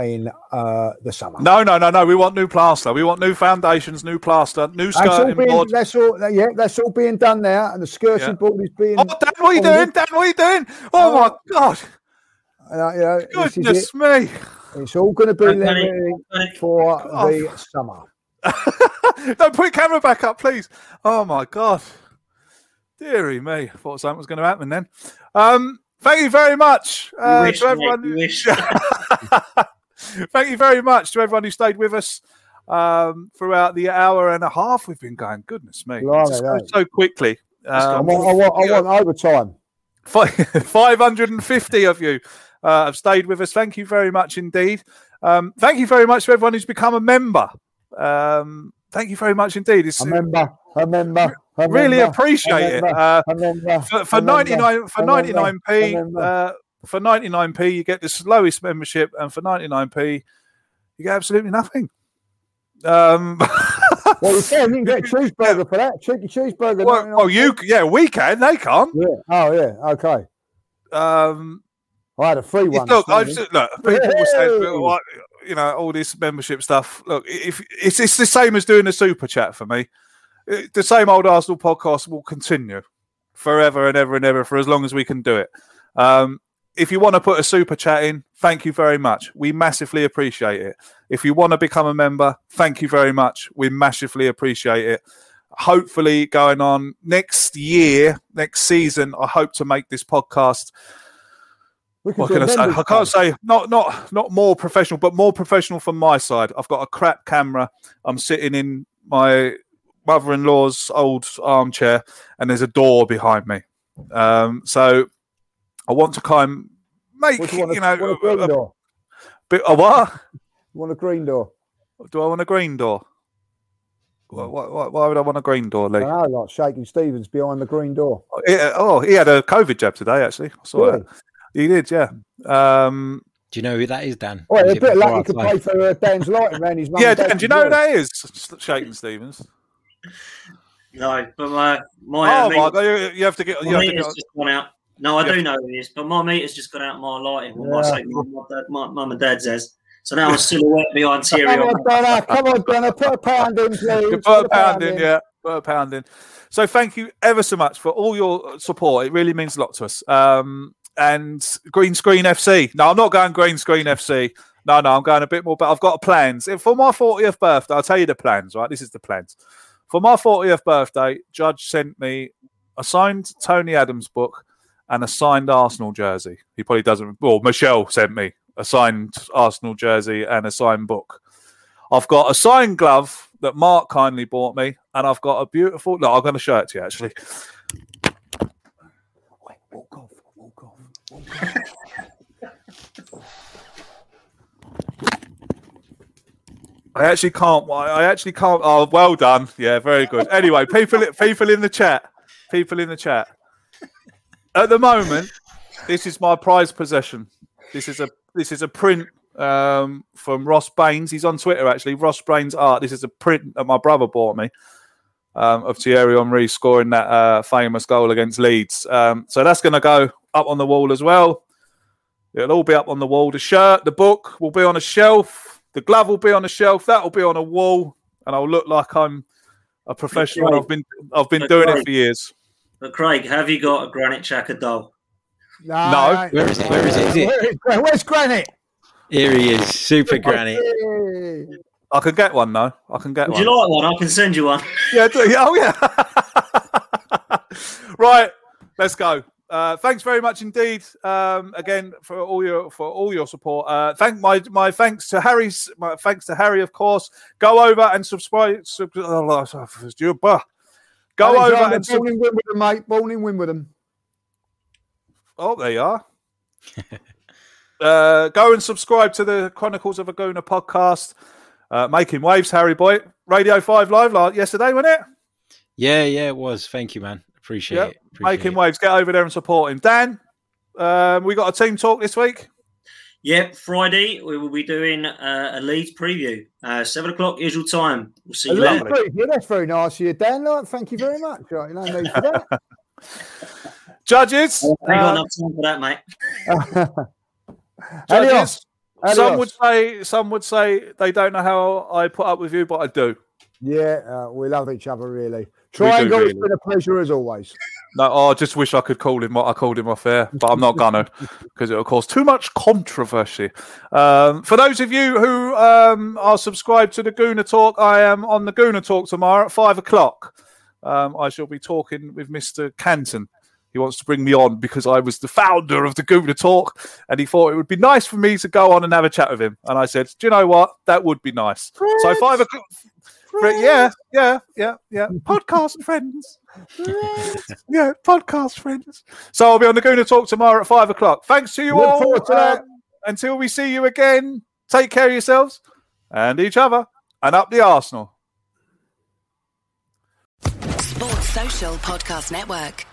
in uh, the summer. No, no, no, no. We want new plaster. We want new foundations, new plaster, new skirting board. That's all. Yeah, that's all being done now, and the skirting yeah. board is being. Oh, Dan, what are you doing? Dan, what are you doing? Oh, oh. my God! Uh, you know, Goodness it. me! It's all going to be there for God. the summer. Don't put your camera back up, please. Oh my God! Deary me! I thought something was going to happen then. Um, thank you very much uh, wish, to everyone. Mate, who... wish. Thank you very much to everyone who stayed with us um, throughout the hour and a half we've been going. Goodness me. Blimey, so, so quickly. Um, I, want, I, want, I want overtime. five hundred fifty of you uh, have stayed with us. Thank you very much indeed. Um, thank you very much to everyone who's become a member. Um, thank you very much indeed. It's, a member, a member. I really member, appreciate it. Uh, for for ninety-nine, for ninety-nine p... Uh, For ninety-nine p, you get the slowest membership, and for ninety-nine p, you get absolutely nothing. Um, well, you can, you can get a cheeseburger for that. Cheeky cheeseburger. Well, well you, yeah, we can. They can't. Yeah. Oh, yeah. Okay. Um, I had a free one. Look, I just, look people will say, like, you know, all this membership stuff. Look, if it's it's the same as doing a super chat for me. It, the same old Arsenal podcast will continue forever and ever and ever for as long as we can do it. Um, If you want to put a super chat in, thank you very much. We massively appreciate it. If you want to become a member, thank you very much. We massively appreciate it. Hopefully going on next year, next season, I hope to make this podcast. Can what can I say? I can't say not, not, not more professional, but more professional from my side. I've got a crap camera. I'm sitting in my mother-in-law's old armchair and there's a door behind me. Um, so... I want to kind of make, you, you know... A, green a, door? A, a what? You want a green door? Do I want a green door? Why, why, why would I want a green door, Lee? I know, like Shaking Stevens behind the green door. It, oh, he had a COVID jab today, actually. I saw really? it. He did, yeah. Um, do you know who that is, Dan? Well, it's a bit like you could play for uh, Dan's lighting around his mum. Yeah, Dan, do you know who that is? Shaking Stevens. No, but my... my oh, uh, my God, you, you have to get... My you have to get, just gone out. No, I yeah. do know who it is, but my meter's just gone out of my lighting. Well, yeah. I say my, my, dad, my mum and dad says. So now I'm silhouette behind Thierry. Come on, Donna. Come on, Donna. Put a pound in, please. Put, Put a pound in, in, yeah. Put a pound in. So thank you ever so much for all your support. It really means a lot to us. Um, and Green Screen F C. No, I'm not going Green Screen F C. No, no, I'm going a bit more, but I've got plans. For my fortieth birthday, I'll tell you the plans, right? This is the plans. For my fortieth birthday, Judge sent me a signed Tony Adams book and a signed Arsenal jersey. He probably doesn't... Well, Michelle sent me a signed Arsenal jersey and a signed book. I've got a signed glove that Mark kindly bought me, and I've got a beautiful... No, I'm going to show it to you, actually. Wait, walk off, walk off, walk off. I actually can't... I actually can't... Oh, well done. Yeah, very good. Anyway, people, people in the chat. People in the chat. At the moment, this is my prized possession. This is a this is a print um, from Ross Baines. He's on Twitter, actually. Ross Baines Art. This is a print that my brother bought me um, of Thierry Henry scoring that uh, famous goal against Leeds. Um, so that's going to go up on the wall as well. It'll all be up on the wall. The shirt, the book will be on a shelf. The glove will be on a shelf. That will be on a wall. And I'll look like I'm a professional. I've been I've been doing it for years. But Craig, have you got a Granit Xhaka doll? No. no. Where is it? Where is it? Where's Granit? Here he is, super granny. I could get one though. I can get Would one. Would you like one? I can send you one. Yeah. Do, yeah oh yeah. Right. Let's go. Uh, thanks very much indeed. Um, again for all your for all your support. Uh, thank my my thanks to Harry's my thanks to Harry of course. Go over and subscribe. Sub- oh, go Alexander, over and sub- born in Wimbledon, mate. Born in Wimbledon. Oh, there you are. Uh, go and subscribe to the Chronicles of Aguna podcast. Uh, making waves, Harry boy. Radio five Live like yesterday, wasn't it? Yeah, yeah, it was. Thank you, man. Appreciate yep. it. Appreciate making it. Waves. Get over there and support him. Dan, um, we got a team talk this week? Yep, Friday we will be doing uh, a Leeds preview. Uh, seven o'clock, usual time. We'll see a you later. Yeah, that's very nice of you, Dan. Like, thank you very much. Right, you know, no need for that. Judges? Well, I ain't got enough time for that, mate. Judges? Adios. Some would say, some would say they don't know how I put up with you, but I do. Yeah, uh, we love each other, really. Triangle, really. It's been a pleasure as always. No, oh, I just wish I could call him what I called him off air, but I'm not gonna because it'll cause too much controversy. Um, for those of you who um, are subscribed to the Gooner Talk, I am on the Gooner Talk tomorrow at five o'clock. Um, I shall be talking with Mister Canton. He wants to bring me on because I was the founder of the Gooner Talk and he thought it would be nice for me to go on and have a chat with him. And I said, do you know what? That would be nice. Friends. So five o'clock. Friends. Yeah, yeah, yeah, yeah. Podcast friends. Yeah, podcast friends. So I'll be on the Gooner Talk tomorrow at five o'clock. Thanks to you Look all. To um, until we see you again, take care of yourselves and each other and up the Arsenal. Sports Social Podcast Network.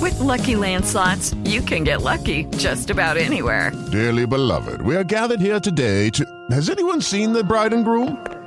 With Lucky Land Slots, you can get lucky just about anywhere. Dearly beloved, we are gathered here today to... Has anyone seen the bride and groom?